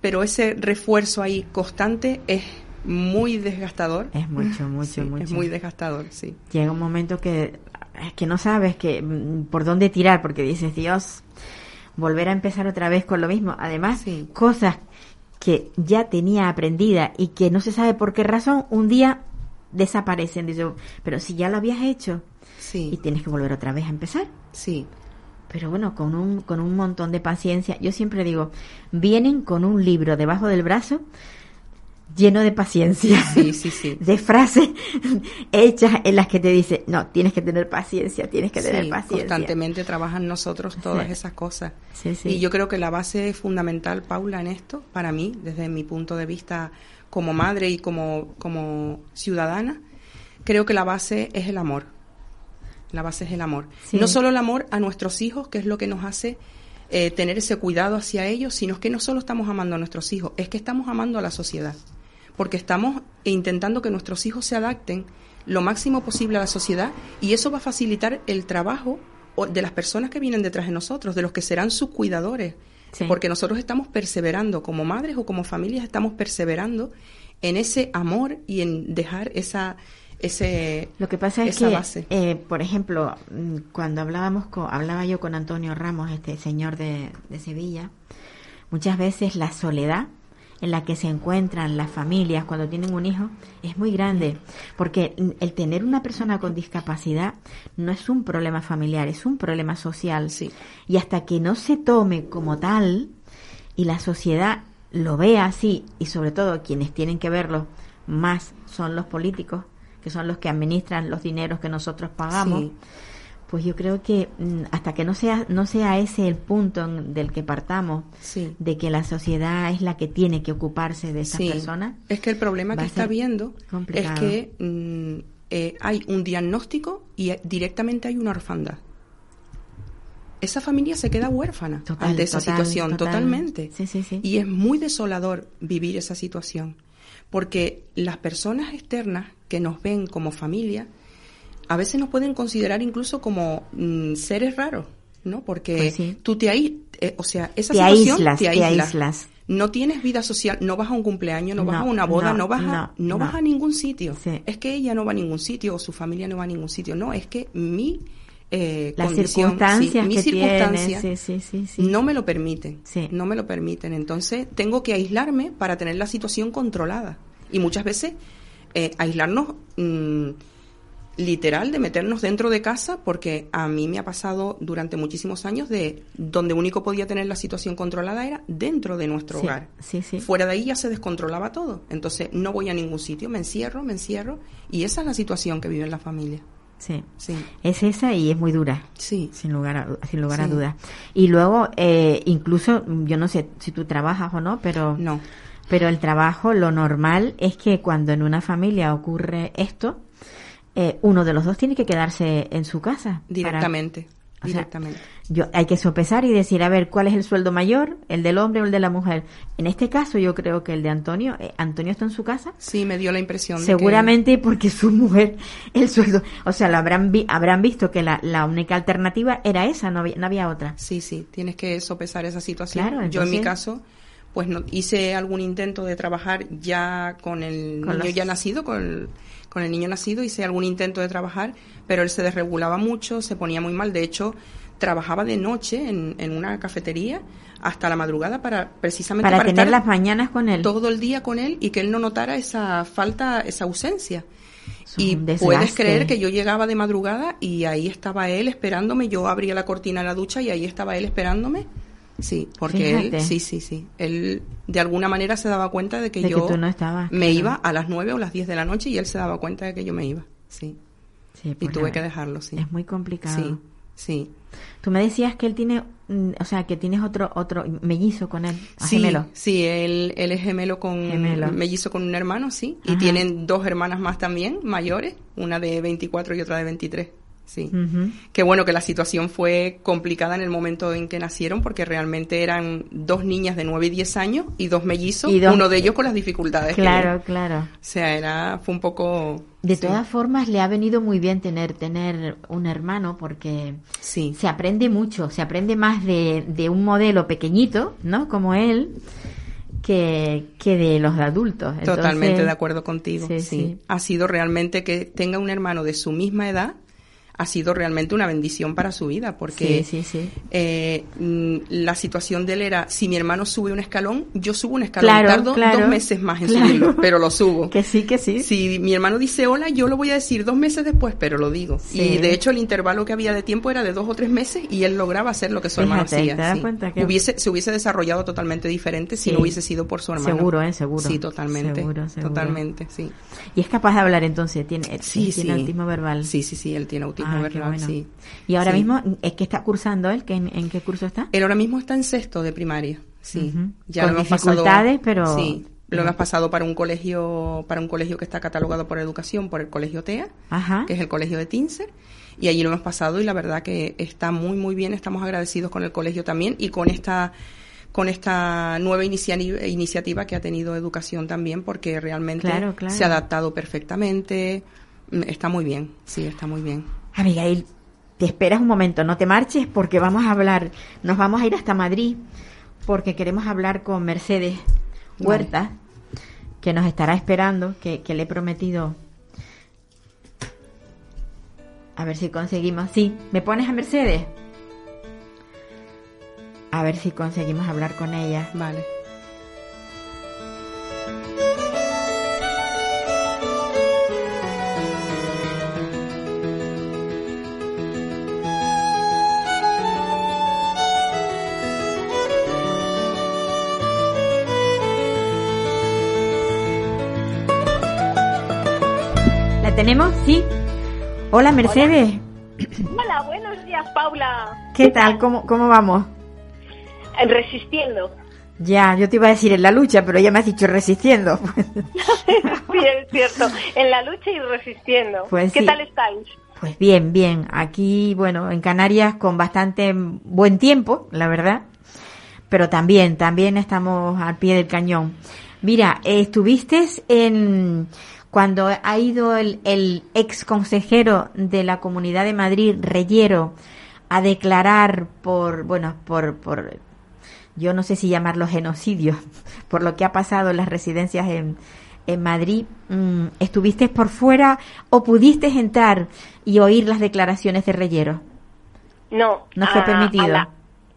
pero ese refuerzo ahí constante es... muy desgastador. Es mucho, mucho, sí, mucho. Es muy desgastador, sí. Llega un momento que, que no sabes que por dónde tirar, porque dices, Dios, volver a empezar otra vez con lo mismo. Además, sí. cosas que ya tenía aprendida y que no se sabe por qué razón, un día desaparecen. Dices, pero si ya lo habías hecho. Sí. Y tienes que volver otra vez a empezar. Sí. Pero bueno, con un, con un montón de paciencia. Yo siempre digo, vienen con un libro debajo del brazo lleno de paciencia, sí, sí, sí. de frases hechas en las que te dice, no, tienes que tener paciencia, tienes que tener sí, paciencia. Constantemente trabajan nosotros todas sí. esas cosas. Sí, sí. Y yo creo que la base fundamental, Paula, en esto, para mí, desde mi punto de vista como madre y como, como ciudadana, creo que la base es el amor. La base es el amor. Sí. No solo el amor a nuestros hijos, que es lo que nos hace... Eh, tener ese cuidado hacia ellos, sino es que no solo estamos amando a nuestros hijos, es que estamos amando a la sociedad, porque estamos intentando que nuestros hijos se adapten lo máximo posible a la sociedad, y eso va a facilitar el trabajo de las personas que vienen detrás de nosotros, de los que serán sus cuidadores, sí. porque nosotros estamos perseverando como madres o como familias, estamos perseverando en ese amor y en dejar esa... Ese, lo que pasa es que, eh, por ejemplo, cuando hablábamos con, hablaba yo con Antonio Ramos, este señor de, de Sevilla, muchas veces la soledad en la que se encuentran las familias cuando tienen un hijo es muy grande, porque el tener una persona con discapacidad no es un problema familiar, es un problema social. Sí. Y hasta que no se tome como tal y la sociedad lo vea así, y sobre todo quienes tienen que verlo más son los políticos, que son los que administran los dineros que nosotros pagamos, sí. pues yo creo que hasta que no sea no sea ese el punto en, del que partamos, sí. de que la sociedad es la que tiene que ocuparse de esas sí. personas. Es que el problema que está viendo complicado. Es que mm, eh, hay un diagnóstico y directamente hay una orfandad. Esa familia se queda huérfana total, ante esa total, situación, total. totalmente. Sí, sí, sí. Y es muy desolador vivir esa situación. Porque las personas externas que nos ven como familia, a veces nos pueden considerar incluso como mm, seres raros, ¿no? Porque pues sí. tú te aíslas, eh, o sea, esa te situación aíslas, te, aíslas. te aíslas. No tienes vida social, no vas a un cumpleaños, no, no vas a una boda, no, no, vas, a, no, no vas a ningún sitio. Sí. Es que ella no va a ningún sitio o su familia no va a ningún sitio. No, es que mi eh, las condición, circunstancias sí, mis que circunstancias tienes, sí, sí, sí, sí. no me lo permiten, sí. no me lo permiten. Entonces tengo que aislarme para tener la situación controlada. Y muchas veces eh, aislarnos mmm, literal de meternos dentro de casa, porque a mí me ha pasado durante muchísimos años de donde único podía tener la situación controlada era dentro de nuestro sí, hogar. Sí, sí. Fuera de ahí ya se descontrolaba todo. Entonces no voy a ningún sitio, me encierro, me encierro y esa es la situación que vive la familia. Sí. sí, es esa y es muy dura, sí. sin lugar a, sin lugar sí. a dudas. Y luego eh, incluso yo no sé si tú trabajas o no, pero no. Pero el trabajo, lo normal es que cuando en una familia ocurre esto, eh, uno de los dos tiene que quedarse en su casa. Directamente, para, o directamente. Sea, yo, hay que sopesar y decir, a ver, ¿cuál es el sueldo mayor? ¿El del hombre o el de la mujer? En este caso yo creo que el de Antonio, eh, Antonio está en su casa. Sí, me dio la impresión. Seguramente de que... porque su mujer, el sueldo, o sea, lo habrán, vi, habrán visto que la, la única alternativa era esa, no había, no había otra. Sí, sí, tienes que sopesar esa situación. Claro, entonces, yo en mi caso... pues no, hice algún intento de trabajar ya con el con niño las... ya nacido, con el, con el niño nacido, hice algún intento de trabajar, pero él se desregulaba mucho, se ponía muy mal. De hecho, trabajaba de noche en, en una cafetería hasta la madrugada para precisamente para, para tener las mañanas con él, todo el día con él, y que él no notara esa falta, esa ausencia. Y puedes creer que yo llegaba de madrugada y ahí estaba él esperándome. Yo abría la cortina de la ducha y ahí estaba él esperándome. Sí, porque Fíjate. él, sí, sí, sí. Él de alguna manera se daba cuenta de que de yo que tú no estabas, me claro. iba a las nueve o las diez de la noche y él se daba cuenta de que yo me iba. Sí. sí pues y tuve que dejarlo, sí. Es muy complicado. Sí, sí. Tú me decías que él tiene, o sea, que tienes otro otro mellizo con él, sí, gemelo. Sí, él él es gemelo con gemelo. mellizo con un hermano, sí, Ajá. y tienen dos hermanas más también, mayores, una de veinticuatro y otra de veintitrés. Sí. Uh-huh. Que bueno, que la situación fue complicada en el momento en que nacieron, porque realmente eran dos niñas de nueve y diez años y dos mellizos, y dos... uno de ellos con las dificultades. Claro, que claro. O sea, era fue un poco De sí. todas formas, le ha venido muy bien tener tener un hermano, porque sí. se aprende mucho, se aprende más de de un modelo pequeñito, ¿no? Como él. Que, que de los adultos. Entonces, totalmente de acuerdo contigo. Sí, sí. sí. Ha sido realmente que tenga un hermano de su misma edad. Ha sido realmente una bendición para su vida, porque sí, sí, sí. Eh, la situación de él era, si mi hermano sube un escalón, yo subo un escalón, claro, tardo claro, dos meses más en claro. subirlo, pero lo subo. Que sí, que sí. Si mi hermano dice hola, yo lo voy a decir dos meses después, pero lo digo. Sí. Y de hecho el intervalo que había de tiempo era de dos o tres meses y él lograba hacer lo que su hermano Fíjate, hacía. ¿Te das sí. cuenta que... hubiese, se hubiese desarrollado totalmente diferente si sí. no hubiese sido por su hermano. Seguro, ¿eh? Seguro. Sí, totalmente. Seguro, seguro. Totalmente, sí. Y es capaz de hablar entonces, tiene, sí, tiene sí. autismo verbal. Sí, sí, sí, él tiene autismo. Ah, verdad, bueno. sí. Y ahora sí. mismo, ¿es que está cursando él? ¿Que en, ¿En qué curso está? Él ahora mismo está en sexto de primaria, sí. Uh-huh. Ya Con lo hemos dificultades, pasado, pero... Sí, lo hemos pasado para un colegio para un colegio que está catalogado por educación, por el colegio TEA, Ajá. que es el colegio de Tíncer, y allí lo hemos pasado y la verdad que está muy, muy bien. Estamos agradecidos con el colegio también y con esta... con esta nueva inicia- iniciativa que ha tenido educación también, porque realmente claro, claro. se ha adaptado perfectamente. Está muy bien, sí, está muy bien. Abigail, te esperas un momento, no te marches porque vamos a hablar, nos vamos a ir hasta Madrid porque queremos hablar con Mercedes Huerta, vale. que nos estará esperando, que, que le he prometido. A ver si conseguimos, sí, ¿me pones a Mercedes? A ver si conseguimos hablar con ella. Vale. ¿Tenemos? Sí. Hola, Mercedes. Hola, Hola buenos días, Paula. ¿Qué tal? ¿Cómo, cómo vamos? Resistiendo. Ya, yo te iba a decir en la lucha, pero ya me has dicho resistiendo. Sí, es cierto. En la lucha y resistiendo. Pues ¿Qué sí. tal estáis? Pues bien, bien. Aquí, bueno, en Canarias con bastante buen tiempo, la verdad. Pero también, también estamos al pie del cañón. Mira, eh, estuviste en... Cuando ha ido el, el ex consejero de la Comunidad de Madrid, Reyero, a declarar por, bueno, por, por, yo no sé si llamarlo genocidio, por lo que ha pasado en las residencias en, en Madrid, ¿estuviste por fuera o pudiste entrar y oír las declaraciones de Reyero? No. No fue a, permitido. A, la,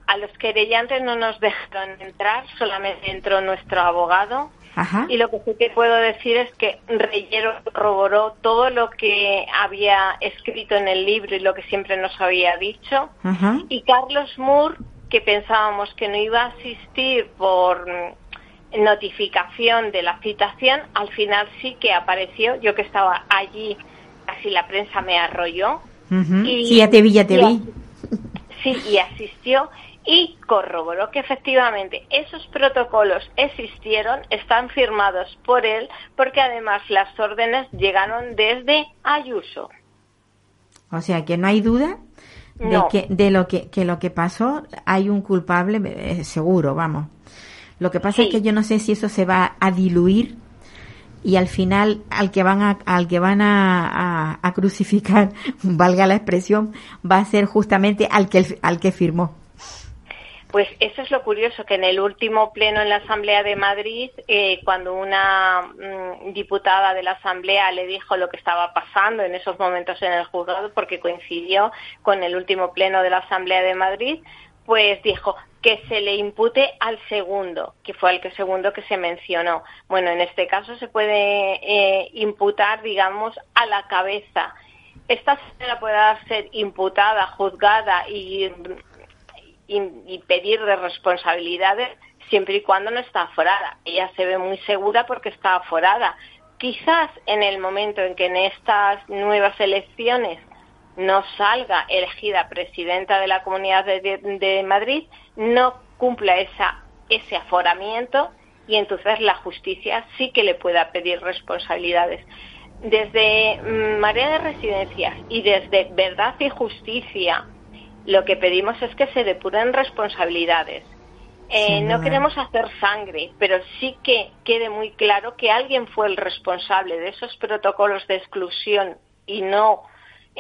a los querellantes no nos dejaron entrar, solamente entró nuestro abogado. Ajá. Y lo que sí que puedo decir es que Reyero corroboró todo lo que había escrito en el libro y lo que siempre nos había dicho. Ajá. Y Carlos Moore, que pensábamos que no iba a asistir por notificación de la citación, al final sí que apareció. Yo que estaba allí, casi la prensa me arrolló. Uh-huh. Y, sí, ya te vi, ya te vi. Sí, y asistió. Y corroboró que efectivamente esos protocolos existieron, están firmados por él, porque además las órdenes llegaron desde Ayuso. O sea que no hay duda de no. que de lo que, que lo que pasó hay un culpable eh, seguro, vamos. Lo que pasa sí. es que yo no sé si eso se va a diluir y al final al que van a al que van a, a, a crucificar, valga la expresión, va a ser justamente al que al que firmó. Pues eso es lo curioso, que en el último pleno en la Asamblea de Madrid, eh, cuando una mmm, diputada de la Asamblea le dijo lo que estaba pasando en esos momentos en el juzgado, porque coincidió con el último pleno de la Asamblea de Madrid, pues dijo que se le impute al segundo, que fue al que segundo que se mencionó. Bueno, en este caso se puede eh, imputar, digamos, a la cabeza. Esta señora pueda ser imputada, juzgada y, y, y pedir de responsabilidades siempre y cuando no está aforada. Ella se ve muy segura porque está aforada. Quizás en el momento en que en estas nuevas elecciones no salga elegida presidenta de la Comunidad de, de Madrid, no cumpla esa, ese aforamiento, y entonces la justicia sí que le pueda pedir responsabilidades. Desde Marea de Residencias y desde Verdad y Justicia, lo que pedimos es que se depuren responsabilidades. Eh, no queremos hacer sangre, pero sí que quede muy claro que alguien fue el responsable de esos protocolos de exclusión y no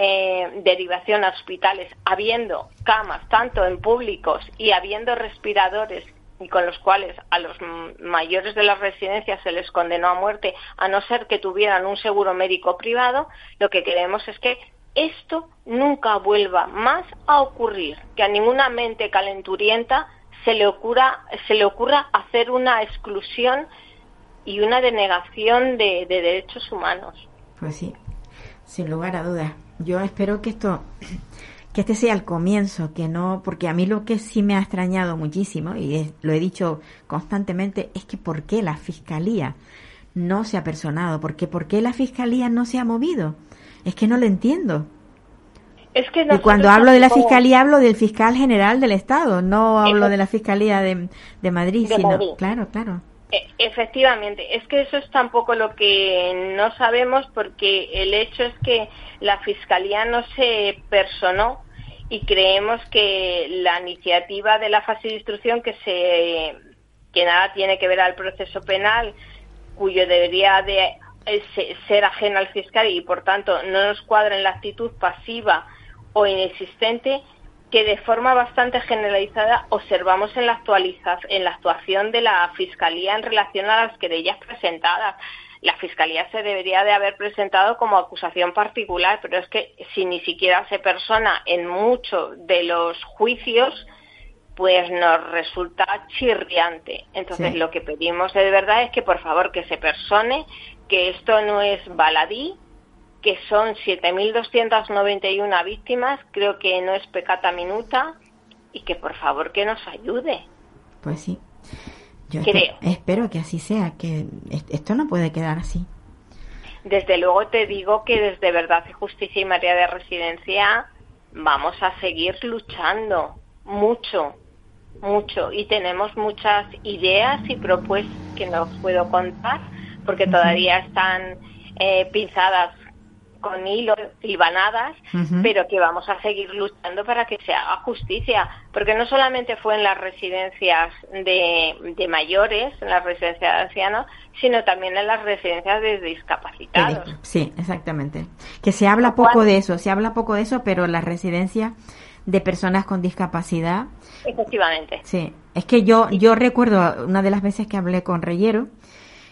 Eh, derivación a hospitales, habiendo camas tanto en públicos y habiendo respiradores, y con los cuales a los mayores de las residencias se les condenó a muerte a no ser que tuvieran un seguro médico privado. Lo que queremos es que esto nunca vuelva más a ocurrir, que a ninguna mente calenturienta se le ocurra, se le ocurra hacer una exclusión y una denegación de, de derechos humanos. Pues sí, sin lugar a dudas. Yo espero que esto, que este sea el comienzo, que no, porque a mí lo que sí me ha extrañado muchísimo, y es, lo he dicho constantemente, es que por qué la Fiscalía no se ha personado, porque por qué la Fiscalía no se ha movido. Es que no lo entiendo. Es que y cuando hablo de la como... Fiscalía hablo del fiscal general del Estado, no hablo es... de la Fiscalía de, de Madrid, de sino, Madrid. claro, claro. Efectivamente, es que eso es tampoco lo que no sabemos, porque el hecho es que la Fiscalía no se personó y creemos que la iniciativa de la fase de instrucción, que se que nada tiene que ver al proceso penal, cuyo debería de ser ajeno al fiscal y por tanto no nos cuadra en la actitud pasiva o inexistente que de forma bastante generalizada observamos en la actualiza, en la actuación de la Fiscalía en relación a las querellas presentadas. La Fiscalía se debería de haber presentado como acusación particular, pero es que si ni siquiera se persona en muchos de los juicios, pues nos resulta chirriante. Entonces, sí, lo que pedimos de verdad es que, por favor, que se persone, que esto no es baladí, que son siete mil doscientas noventa y una víctimas, creo que no es pecata minuta, y que por favor que nos ayude. Pues sí, yo creo. Espero, espero que así sea, que esto no puede quedar así. Desde luego te digo que desde Verdad y Justicia y Marea de Residencia vamos a seguir luchando mucho, mucho, y tenemos muchas ideas y propuestas que no os puedo contar, porque uh-huh. todavía están eh, pinzadas con hilo y banadas, uh-huh. pero que vamos a seguir luchando para que se haga justicia, porque no solamente fue en las residencias de, de mayores, en las residencias de ancianos, sino también en las residencias de discapacitados. Sí, exactamente. Que se habla poco ¿Cuál? de eso, se habla poco de eso, pero las residencias de personas con discapacidad. Efectivamente. Sí, es que yo sí. yo recuerdo una de las veces que hablé con Reyero,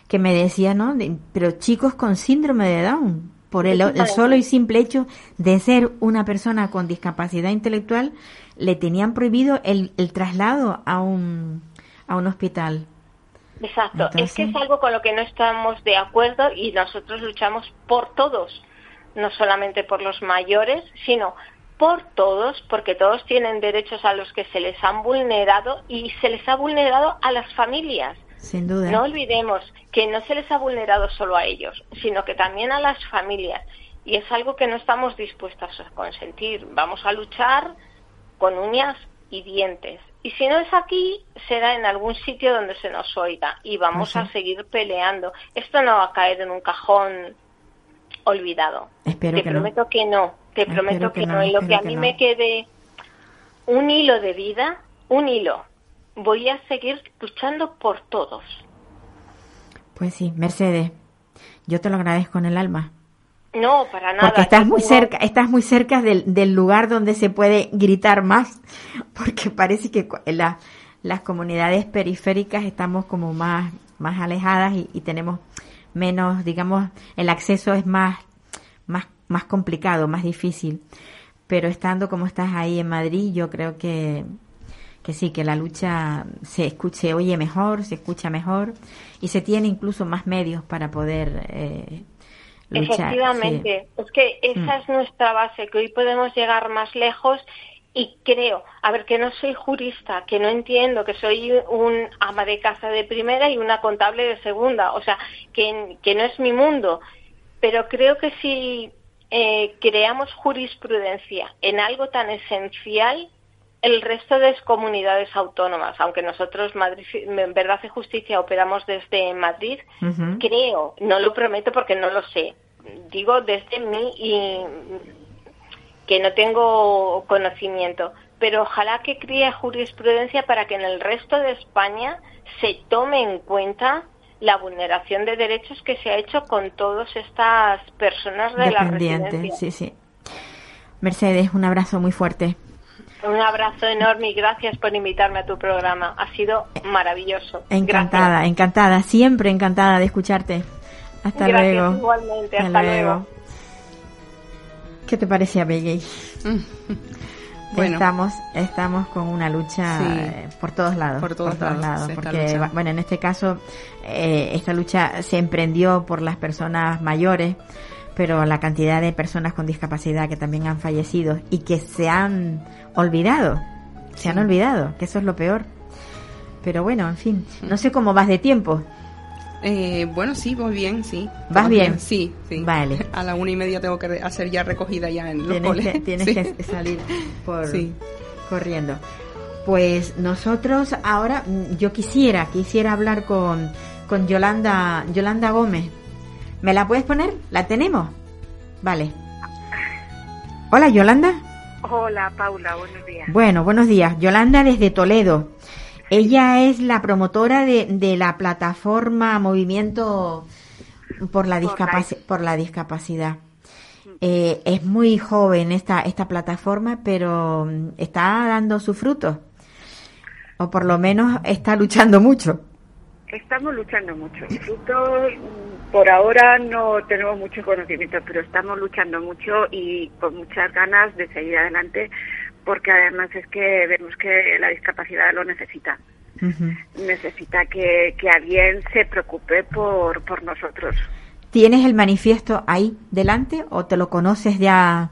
que me decía, ¿no? De, pero chicos con síndrome de Down, por el, el solo y simple hecho de ser una persona con discapacidad intelectual, le tenían prohibido el, el traslado a un a un hospital. Exacto. Entonces, es que es algo con lo que no estamos de acuerdo, y nosotros luchamos por todos, no solamente por los mayores, sino por todos, porque todos tienen derechos a los que se les han vulnerado, y se les ha vulnerado a las familias. Sin duda. No olvidemos que no se les ha vulnerado solo a ellos, sino que también a las familias. Y es algo que no estamos dispuestas a consentir. Vamos a luchar con uñas y dientes. Y si no es aquí, será en algún sitio donde se nos oiga. Y vamos uh-huh. a seguir peleando. Esto no va a caer en un cajón olvidado. Espero Te que prometo no. que no. Te Espero prometo que, que no. no. Y lo Espero que a mí que no. me quede un hilo de vida, un hilo. Voy a seguir luchando por todos. Pues sí, Mercedes, yo te lo agradezco en el alma. No, para nada. Porque estás muy tengo... cerca, estás muy cerca del, del lugar donde se puede gritar más, porque parece que la, las comunidades periféricas estamos como más, más alejadas y, y tenemos menos, digamos, el acceso es más, más, más complicado, más difícil. Pero estando como estás ahí en Madrid, yo creo que, que sí, que la lucha se escuche, se oye mejor, se escucha mejor y se tiene incluso más medios para poder eh, luchar. Efectivamente, sí. Es que esa mm. es nuestra base, que hoy podemos llegar más lejos y creo, a ver, que no soy jurista, que no entiendo, que soy un ama de casa de primera y una contable de segunda, o sea, que, que no es mi mundo, pero creo que si eh, creamos jurisprudencia en algo tan esencial, el resto de comunidades autónomas, aunque nosotros Madrid, Verdad y Justicia operamos desde Madrid, uh-huh. creo, no lo prometo porque no lo sé, digo desde mí y que no tengo conocimiento, pero ojalá que críe jurisprudencia para que en el resto de España se tome en cuenta la vulneración de derechos que se ha hecho con todas estas personas de la residencia. Sí, sí. Mercedes, un abrazo muy fuerte. Un abrazo enorme y gracias por invitarme a tu programa. Ha sido maravilloso. Encantada, gracias. encantada, siempre encantada de escucharte. Hasta gracias, luego. Gracias igualmente, hasta, hasta luego. luego. ¿Qué te parece, Abigail? Bueno. Estamos, estamos con una lucha sí, por todos lados. Por todos, por todos lados. lados porque, bueno, en este caso, eh, esta lucha se emprendió por las personas mayores, pero la cantidad de personas con discapacidad que también han fallecido y que se han olvidado, se sí. han olvidado, que eso es lo peor. Pero bueno, en fin, no sé cómo vas de tiempo. Eh, bueno, sí, voy bien, sí. ¿Vas bien? bien? Sí, sí. Vale. A la una y media tengo que hacer ya recogida ya en los coles. Que, tienes sí. que salir por, sí. corriendo. Pues nosotros ahora, yo quisiera, quisiera hablar con, con Yolanda, Yolanda Gómez. ¿Me la puedes poner? ¿La tenemos? Vale. Hola, Yolanda. Hola, Paula, buenos días. Bueno, buenos días. Yolanda desde Toledo. Ella es la promotora de, de la plataforma Movimiento por la, discapac- por la discapacidad. Eh, es muy joven esta, esta plataforma, pero está dando sus frutos. O por lo menos está luchando mucho. Estamos luchando mucho. Frutos... Por ahora no tenemos mucho conocimiento, pero estamos luchando mucho y con muchas ganas de seguir adelante, porque además es que vemos que la discapacidad lo necesita. Uh-huh. Necesita que, que alguien se preocupe por, por nosotros. ¿Tienes el manifiesto ahí delante o te lo conoces ya?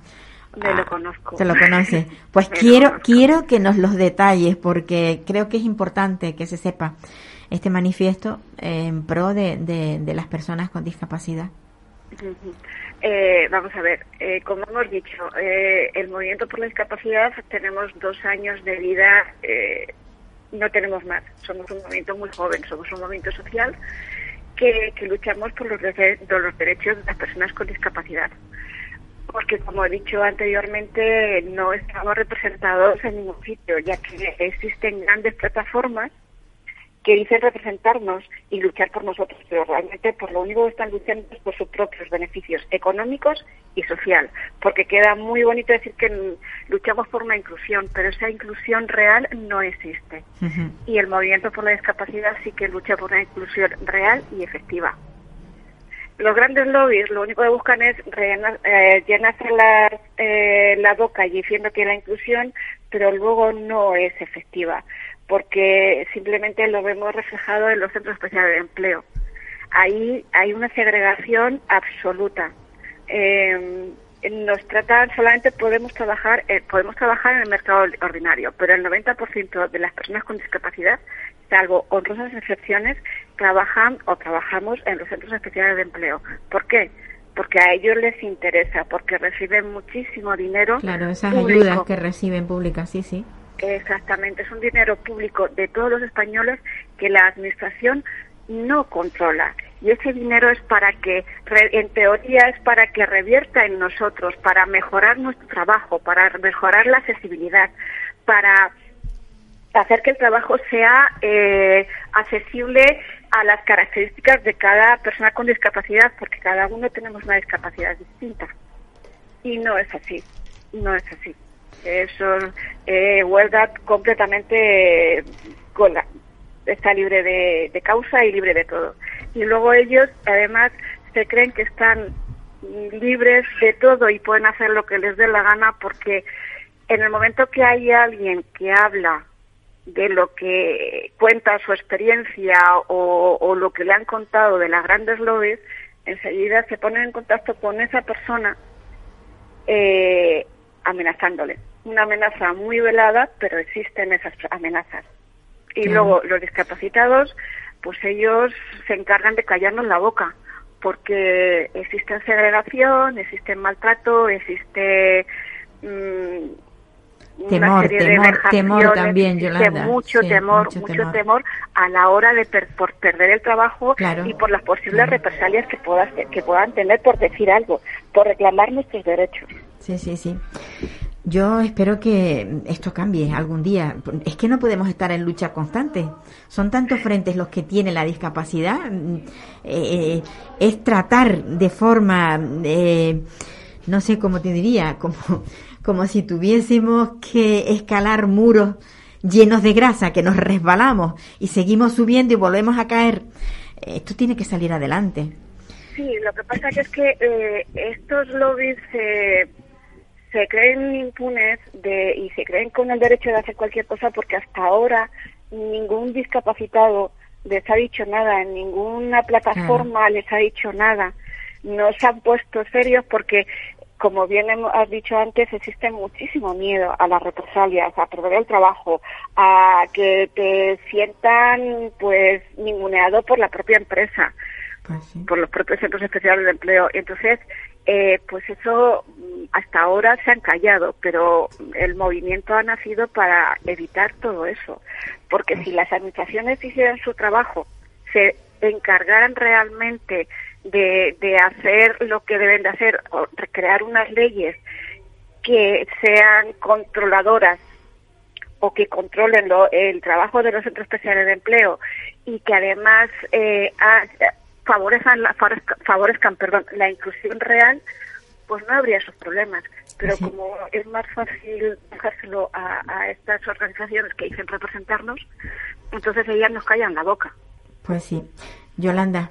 Me lo conozco. Te lo conoces. Pues quiero, quiero que nos los detalles, porque creo que es importante que se sepa este manifiesto en pro de, de, de las personas con discapacidad. Eh, vamos a ver, eh, como hemos dicho, eh, el Movimiento por la Discapacidad tenemos dos años de vida, eh, no tenemos más. Somos un movimiento muy joven, somos un movimiento social que, que luchamos por los, de, por los derechos de las personas con discapacidad. Porque, como he dicho anteriormente, no estamos representados en ningún sitio, ya que existen grandes plataformas que dicen representarnos y luchar por nosotros, pero realmente por lo único que están luchando es por sus propios beneficios económicos y social, porque queda muy bonito decir que luchamos por una inclusión, pero esa inclusión real no existe. Uh-huh. Y el Movimiento por la Discapacidad sí que lucha por una inclusión real y efectiva. Los grandes lobbies lo único que buscan es rellenar, eh, llenarse la, eh, la boca diciendo que la inclusión, pero luego no es efectiva, porque simplemente lo vemos reflejado en los centros especiales de empleo. Ahí hay una segregación absoluta. Eh, nos tratan solamente podemos trabajar eh, podemos trabajar en el mercado ordinario, pero el noventa por ciento de las personas con discapacidad, salvo honrosas excepciones, trabajan o trabajamos en los centros especiales de empleo. ¿Por qué? Porque a ellos les interesa, porque reciben muchísimo dinero. Claro, esas público. ayudas que reciben públicas, sí, sí. Exactamente, es un dinero público de todos los españoles que la administración no controla, y ese dinero es para que, en teoría es para que revierta en nosotros, para mejorar nuestro trabajo, para mejorar la accesibilidad, para hacer que el trabajo sea eh, accesible a las características de cada persona con discapacidad, porque cada uno tenemos una discapacidad distinta, y no es así, no es así. que son eh, huelga completamente con la, está libre de, de causa y libre de todo. Y luego ellos, además, se creen que están libres de todo y pueden hacer lo que les dé la gana, porque en el momento que hay alguien que habla de lo que cuenta su experiencia o, o lo que le han contado de las grandes lobbies, enseguida se ponen en contacto con esa persona eh, amenazándole. Una amenaza muy velada, pero existen esas amenazas. Y claro, luego los discapacitados, pues ellos se encargan de callarnos la boca, porque existe segregación, existe maltrato, existe mmm, temor, una serie temor, de vejaciones, temor también, Yolanda. Mucho sí, temor, mucho, mucho temor. temor a la hora de per, por perder el trabajo, claro, y por las posibles claro. represalias que puedas, que puedan tener por decir algo, por reclamar nuestros derechos. Sí, sí, sí. Yo espero que esto cambie algún día. Es que no podemos estar en lucha constante. Son tantos frentes los que tiene la discapacidad. Eh, es tratar de forma, eh, no sé cómo te diría, como, como si tuviésemos que escalar muros llenos de grasa, que nos resbalamos y seguimos subiendo y volvemos a caer. Esto tiene que salir adelante. Sí, lo que pasa que es que eh, estos lobbies... Eh... se creen impunes de, y se creen con el derecho de hacer cualquier cosa, porque hasta ahora ningún discapacitado les ha dicho nada, en ninguna plataforma les ha dicho nada. No se han puesto serios porque, como bien has dicho antes, existe muchísimo miedo a las represalias, a perder el trabajo, a que te sientan pues ninguneado por la propia empresa, pues sí, por los propios centros especiales de empleo. Entonces, Eh, pues eso hasta ahora se han callado, pero el movimiento ha nacido para evitar todo eso, porque si las administraciones hicieran su trabajo, se encargaran realmente de, de hacer lo que deben de hacer, o crear unas leyes que sean controladoras o que controlen lo, el trabajo de los centros especiales de empleo, y que además eh, ha, favorezcan, la, favorezcan perdón, la inclusión real, pues no habría esos problemas. Pero sí, como es más fácil dejárselo a, a estas organizaciones que dicen representarnos, entonces ellas nos callan la boca. Pues sí. Yolanda,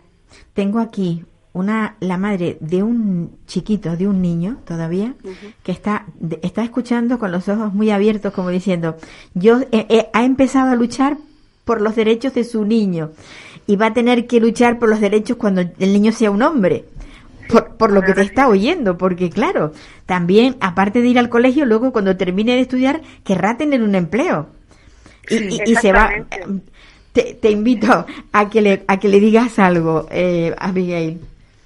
tengo aquí una la madre de un chiquito, de un niño todavía, uh-huh, que está está escuchando con los ojos muy abiertos, como diciendo, yo eh, eh, ha empezado a luchar por los derechos de su niño, y va a tener que luchar por los derechos cuando el niño sea un hombre, por, por lo que te está oyendo, porque claro, también, aparte de ir al colegio, luego cuando termine de estudiar, querrá tener un empleo, y, sí, y, y se va. Te, te invito a que le a que le digas algo, eh, Abigail.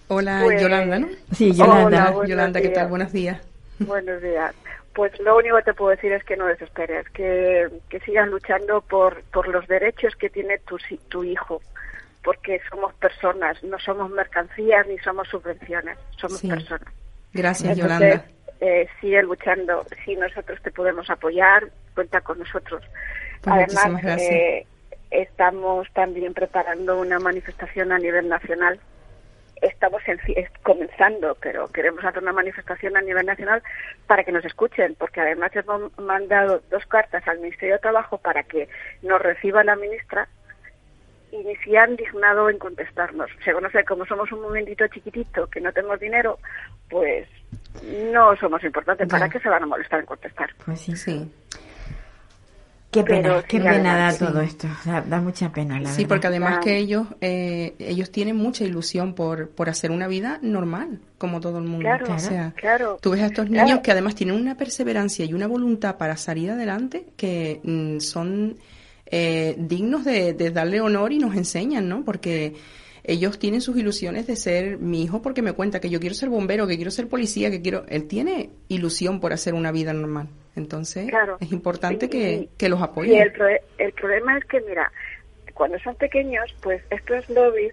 Hola, pues, Yolanda, ¿no? Sí, Yolanda. Hola, Yolanda, ¿qué días? tal? Buenos días. Buenos días. Pues lo único que te puedo decir es que no desesperes, que, que sigas luchando por, por los derechos que tiene tu, tu hijo, porque somos personas, no somos mercancías ni somos subvenciones, somos sí. personas. Gracias, Entonces, Yolanda. Eh, sigue luchando, si nosotros te podemos apoyar, cuenta con nosotros. Pues además, eh, estamos también preparando una manifestación a nivel nacional. Estamos en, es, comenzando, pero queremos hacer una manifestación a nivel nacional para que nos escuchen, porque además hemos mandado dos cartas al Ministerio de Trabajo para que nos reciba la ministra y ni se han dignado en contestarnos. Se conoce, como somos un momentito chiquitito que no tenemos dinero, pues no somos importantes. ¿Para qué se van a molestar en contestar? Pues sí, sí. Qué pena, pero, qué sí, pena da sí. todo esto, da, da mucha pena. La sí, verdad. Porque además ah. que ellos eh, ellos tienen mucha ilusión por, por hacer una vida normal, como todo el mundo. Claro, o sea, claro, tú ves a estos niños claro. que además tienen una perseverancia y una voluntad para salir adelante que mm, son eh, dignos de, de darle honor y nos enseñan, ¿no? Porque ellos tienen sus ilusiones de ser mi hijo porque me cuenta que yo quiero ser bombero, que quiero ser policía, que quiero... Él tiene ilusión por hacer una vida normal. Entonces, claro, es importante y, que, y, que los apoyen. Y el, pro, el problema es que, mira, cuando son pequeños, pues estos lobbies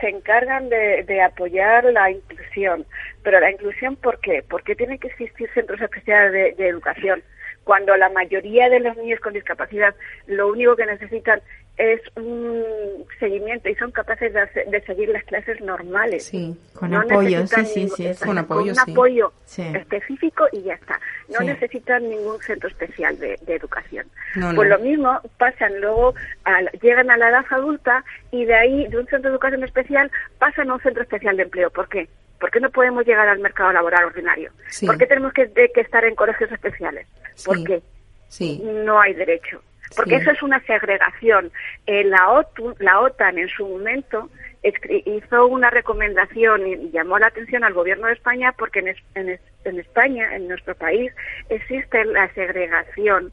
se encargan de, de apoyar la inclusión. Pero la inclusión, ¿por qué? Porque tienen que existir centros especiales de, de educación. Cuando la mayoría de los niños con discapacidad lo único que necesitan es un seguimiento y son capaces de, hacer, de seguir las clases normales. Sí, con no apoyo, sí, sí, ningún, sí, es con apoyo, con un sí. apoyo sí. específico y ya está. No sí. necesitan ningún centro especial de, de educación. No, pues no. Lo mismo pasan luego, a, llegan a la edad adulta y de ahí, de un centro de educación especial, pasan a un centro especial de empleo. ¿Por qué? ¿Por qué no podemos llegar al mercado laboral ordinario? Sí. ¿Por qué tenemos que, de, que estar en colegios especiales? ¿Por sí. qué? Sí. No hay derecho. Porque sí. eso es una segregación. Eh, la, OTU, la OTAN en su momento escri- hizo una recomendación y llamó la atención al gobierno de España porque en, es- en, es- en España, en nuestro país, existe la segregación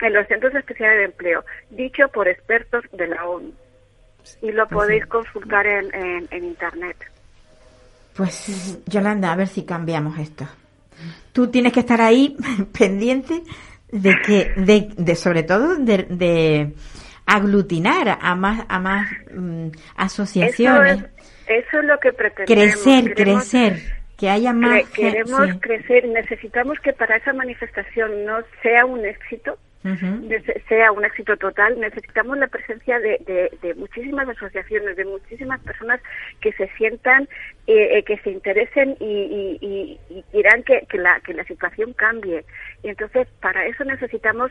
en los centros especiales de empleo, dicho por expertos de la ONU. Y lo podéis consultar en, en, en Internet. Pues, Yolanda, a ver si cambiamos esto. Tú tienes que estar ahí pendiente... de que de, de sobre todo de, de aglutinar a más a más mm, asociaciones. Eso es, eso es lo que pretendemos, crecer queremos, crecer que haya más cre- queremos sí. crecer. Necesitamos que para esa manifestación no sea un éxito uh-huh. sea un éxito total, necesitamos la presencia de, de, de muchísimas asociaciones, de muchísimas personas que se sientan, eh, eh, que se interesen y, y, y, y quieran que, que, la, que la situación cambie. Y entonces para eso necesitamos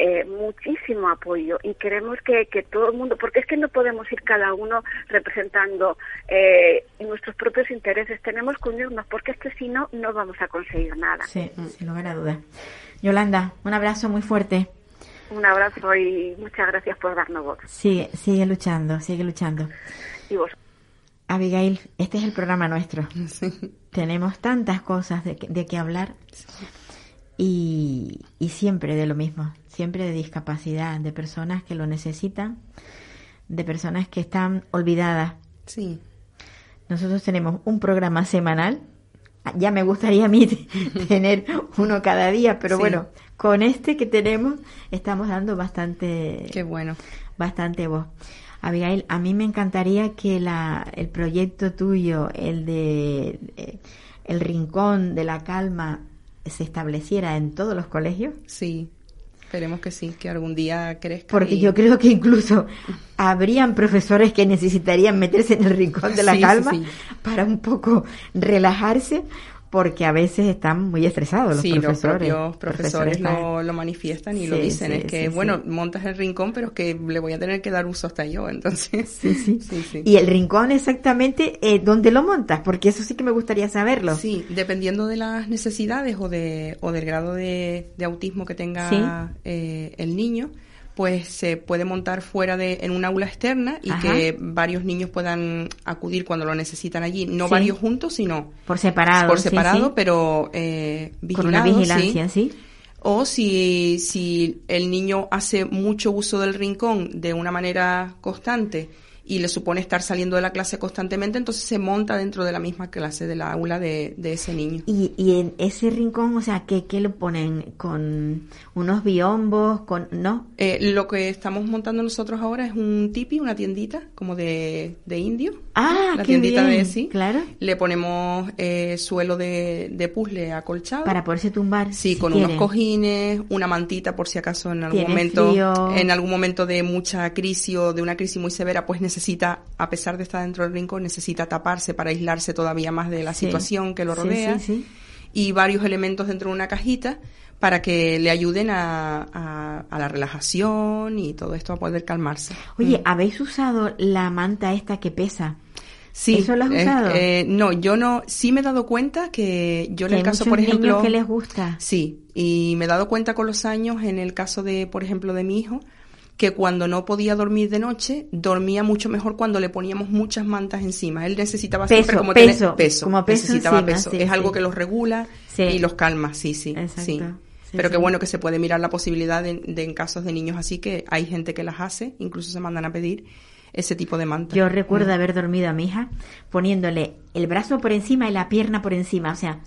eh, muchísimo apoyo y queremos que, que todo el mundo, porque es que no podemos ir cada uno representando eh, nuestros propios intereses, tenemos que unirnos, porque es que si no, no vamos a conseguir nada. Sí, sin lugar a dudas. Yolanda, un abrazo muy fuerte. Un abrazo y muchas gracias por darnos voz. Sigue, sigue luchando, sigue luchando. Y vos. Abigail, este es el programa nuestro. Sí. Tenemos tantas cosas de que, de que hablar y, y siempre de lo mismo, siempre de discapacidad, de personas que lo necesitan, de personas que están olvidadas. Sí. Nosotros tenemos un programa semanal. Ya me gustaría a mí tener uno cada día, pero sí. bueno, con este que tenemos estamos dando bastante, Qué bueno. bastante voz. Abigail, a mí me encantaría que la, el proyecto tuyo, el de eh, El Rincón de la Calma, se estableciera en todos los colegios. Sí, esperemos que sí, que algún día crezca. Porque y... yo creo que incluso habrían profesores que necesitarían meterse en el rincón de la sí, calma sí, sí. para un poco relajarse, porque a veces están muy estresados los sí, profesores. Sí, los propios profesores, profesores no lo manifiestan y sí, lo dicen. Sí, es que, sí, bueno, sí. montas el rincón, pero es que le voy a tener que dar uso hasta yo, entonces. Sí, sí. sí, sí. Y el rincón exactamente, eh, ¿dónde lo montas? Porque eso sí que me gustaría saberlo. Sí, dependiendo de las necesidades o de o del grado de, de autismo que tenga sí. eh, el niño, pues se puede montar fuera de en un aula externa y Ajá. que varios niños puedan acudir cuando lo necesitan allí, no sí. varios juntos, sino por separado, por separado, sí, sí. pero eh, vigilados, con una vigilancia, sí. ¿sí? O si si el niño hace mucho uso del rincón de una manera constante y le supone estar saliendo de la clase constantemente, entonces se monta dentro de la misma clase, de la aula de, de ese niño. Y, y en ese rincón, o sea, ¿qué, qué lo ponen? ¿Con unos biombos? Con ¿No? Eh, lo que estamos montando nosotros ahora es un tipi, una tiendita, como de, de indio. Ah, ¿no? La qué tiendita bien. de sí. Claro. Le ponemos eh, suelo de, de puzzle acolchado. Para poderse tumbar. Sí, si con quieren. unos cojines, una mantita por si acaso en algún momento, frío? en algún momento de mucha crisis o de una crisis muy severa, pues necesita, a pesar de estar dentro del rincón, necesita taparse para aislarse todavía más de la sí. situación que lo rodea sí, sí, sí. y varios elementos dentro de una cajita para que le ayuden a, a, a la relajación y todo esto a poder calmarse. Oye, mm. ¿habéis usado la manta esta que pesa? Sí, ¿eso lo has usado? Eh, eh, no, yo no, sí me he dado cuenta que yo en el caso, por ejemplo... hay muchos niños que les gusta. Sí, y me he dado cuenta con los años, en el caso de, por ejemplo, de mi hijo, que cuando no podía dormir de noche, dormía mucho mejor cuando le poníamos muchas mantas encima. Él necesitaba peso, siempre como peso, tener peso, como peso necesitaba encima, peso. Sí, es sí. algo que los regula sí. y los calma, sí, sí, Exacto. sí. Pero sí. que bueno que se puede mirar la posibilidad de, de en casos de niños así, que hay gente que las hace, incluso se mandan a pedir ese tipo de mantas. Yo recuerdo mm. haber dormido a mi hija poniéndole el brazo por encima y la pierna por encima, o sea,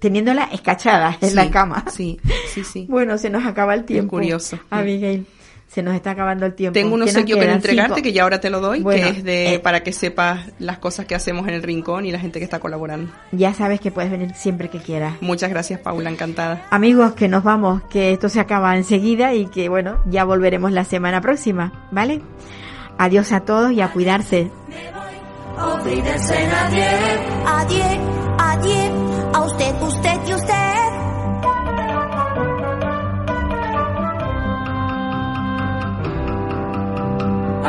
teniéndola escachada en sí, la cama. Sí, sí, sí. Bueno, se nos acaba el tiempo. Es curioso. Abigail. Se nos está acabando el tiempo. Tengo un obsequio que entregarte, cinco, que ya ahora te lo doy, bueno, que es de eh, para que sepas las cosas que hacemos en El Rincón y la gente que está colaborando. Ya sabes que puedes venir siempre que quieras. Muchas gracias, Paula, encantada. Amigos, que nos vamos, que esto se acaba enseguida y que, bueno, ya volveremos la semana próxima, ¿vale? Adiós a todos y a cuidarse. Adiós, adiós, a usted, usted y usted.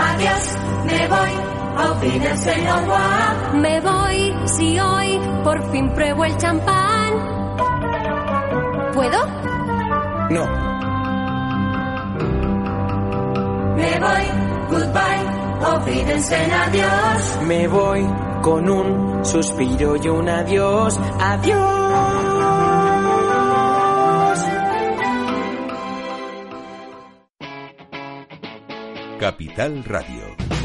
Adiós, me voy, auf Wiedersehen, au revoir. Me voy, si hoy por fin pruebo el champán. ¿Puedo? No. Me voy, goodbye, auf Wiedersehen, adiós. Me voy con un suspiro y un adiós, adiós. Capital Radio.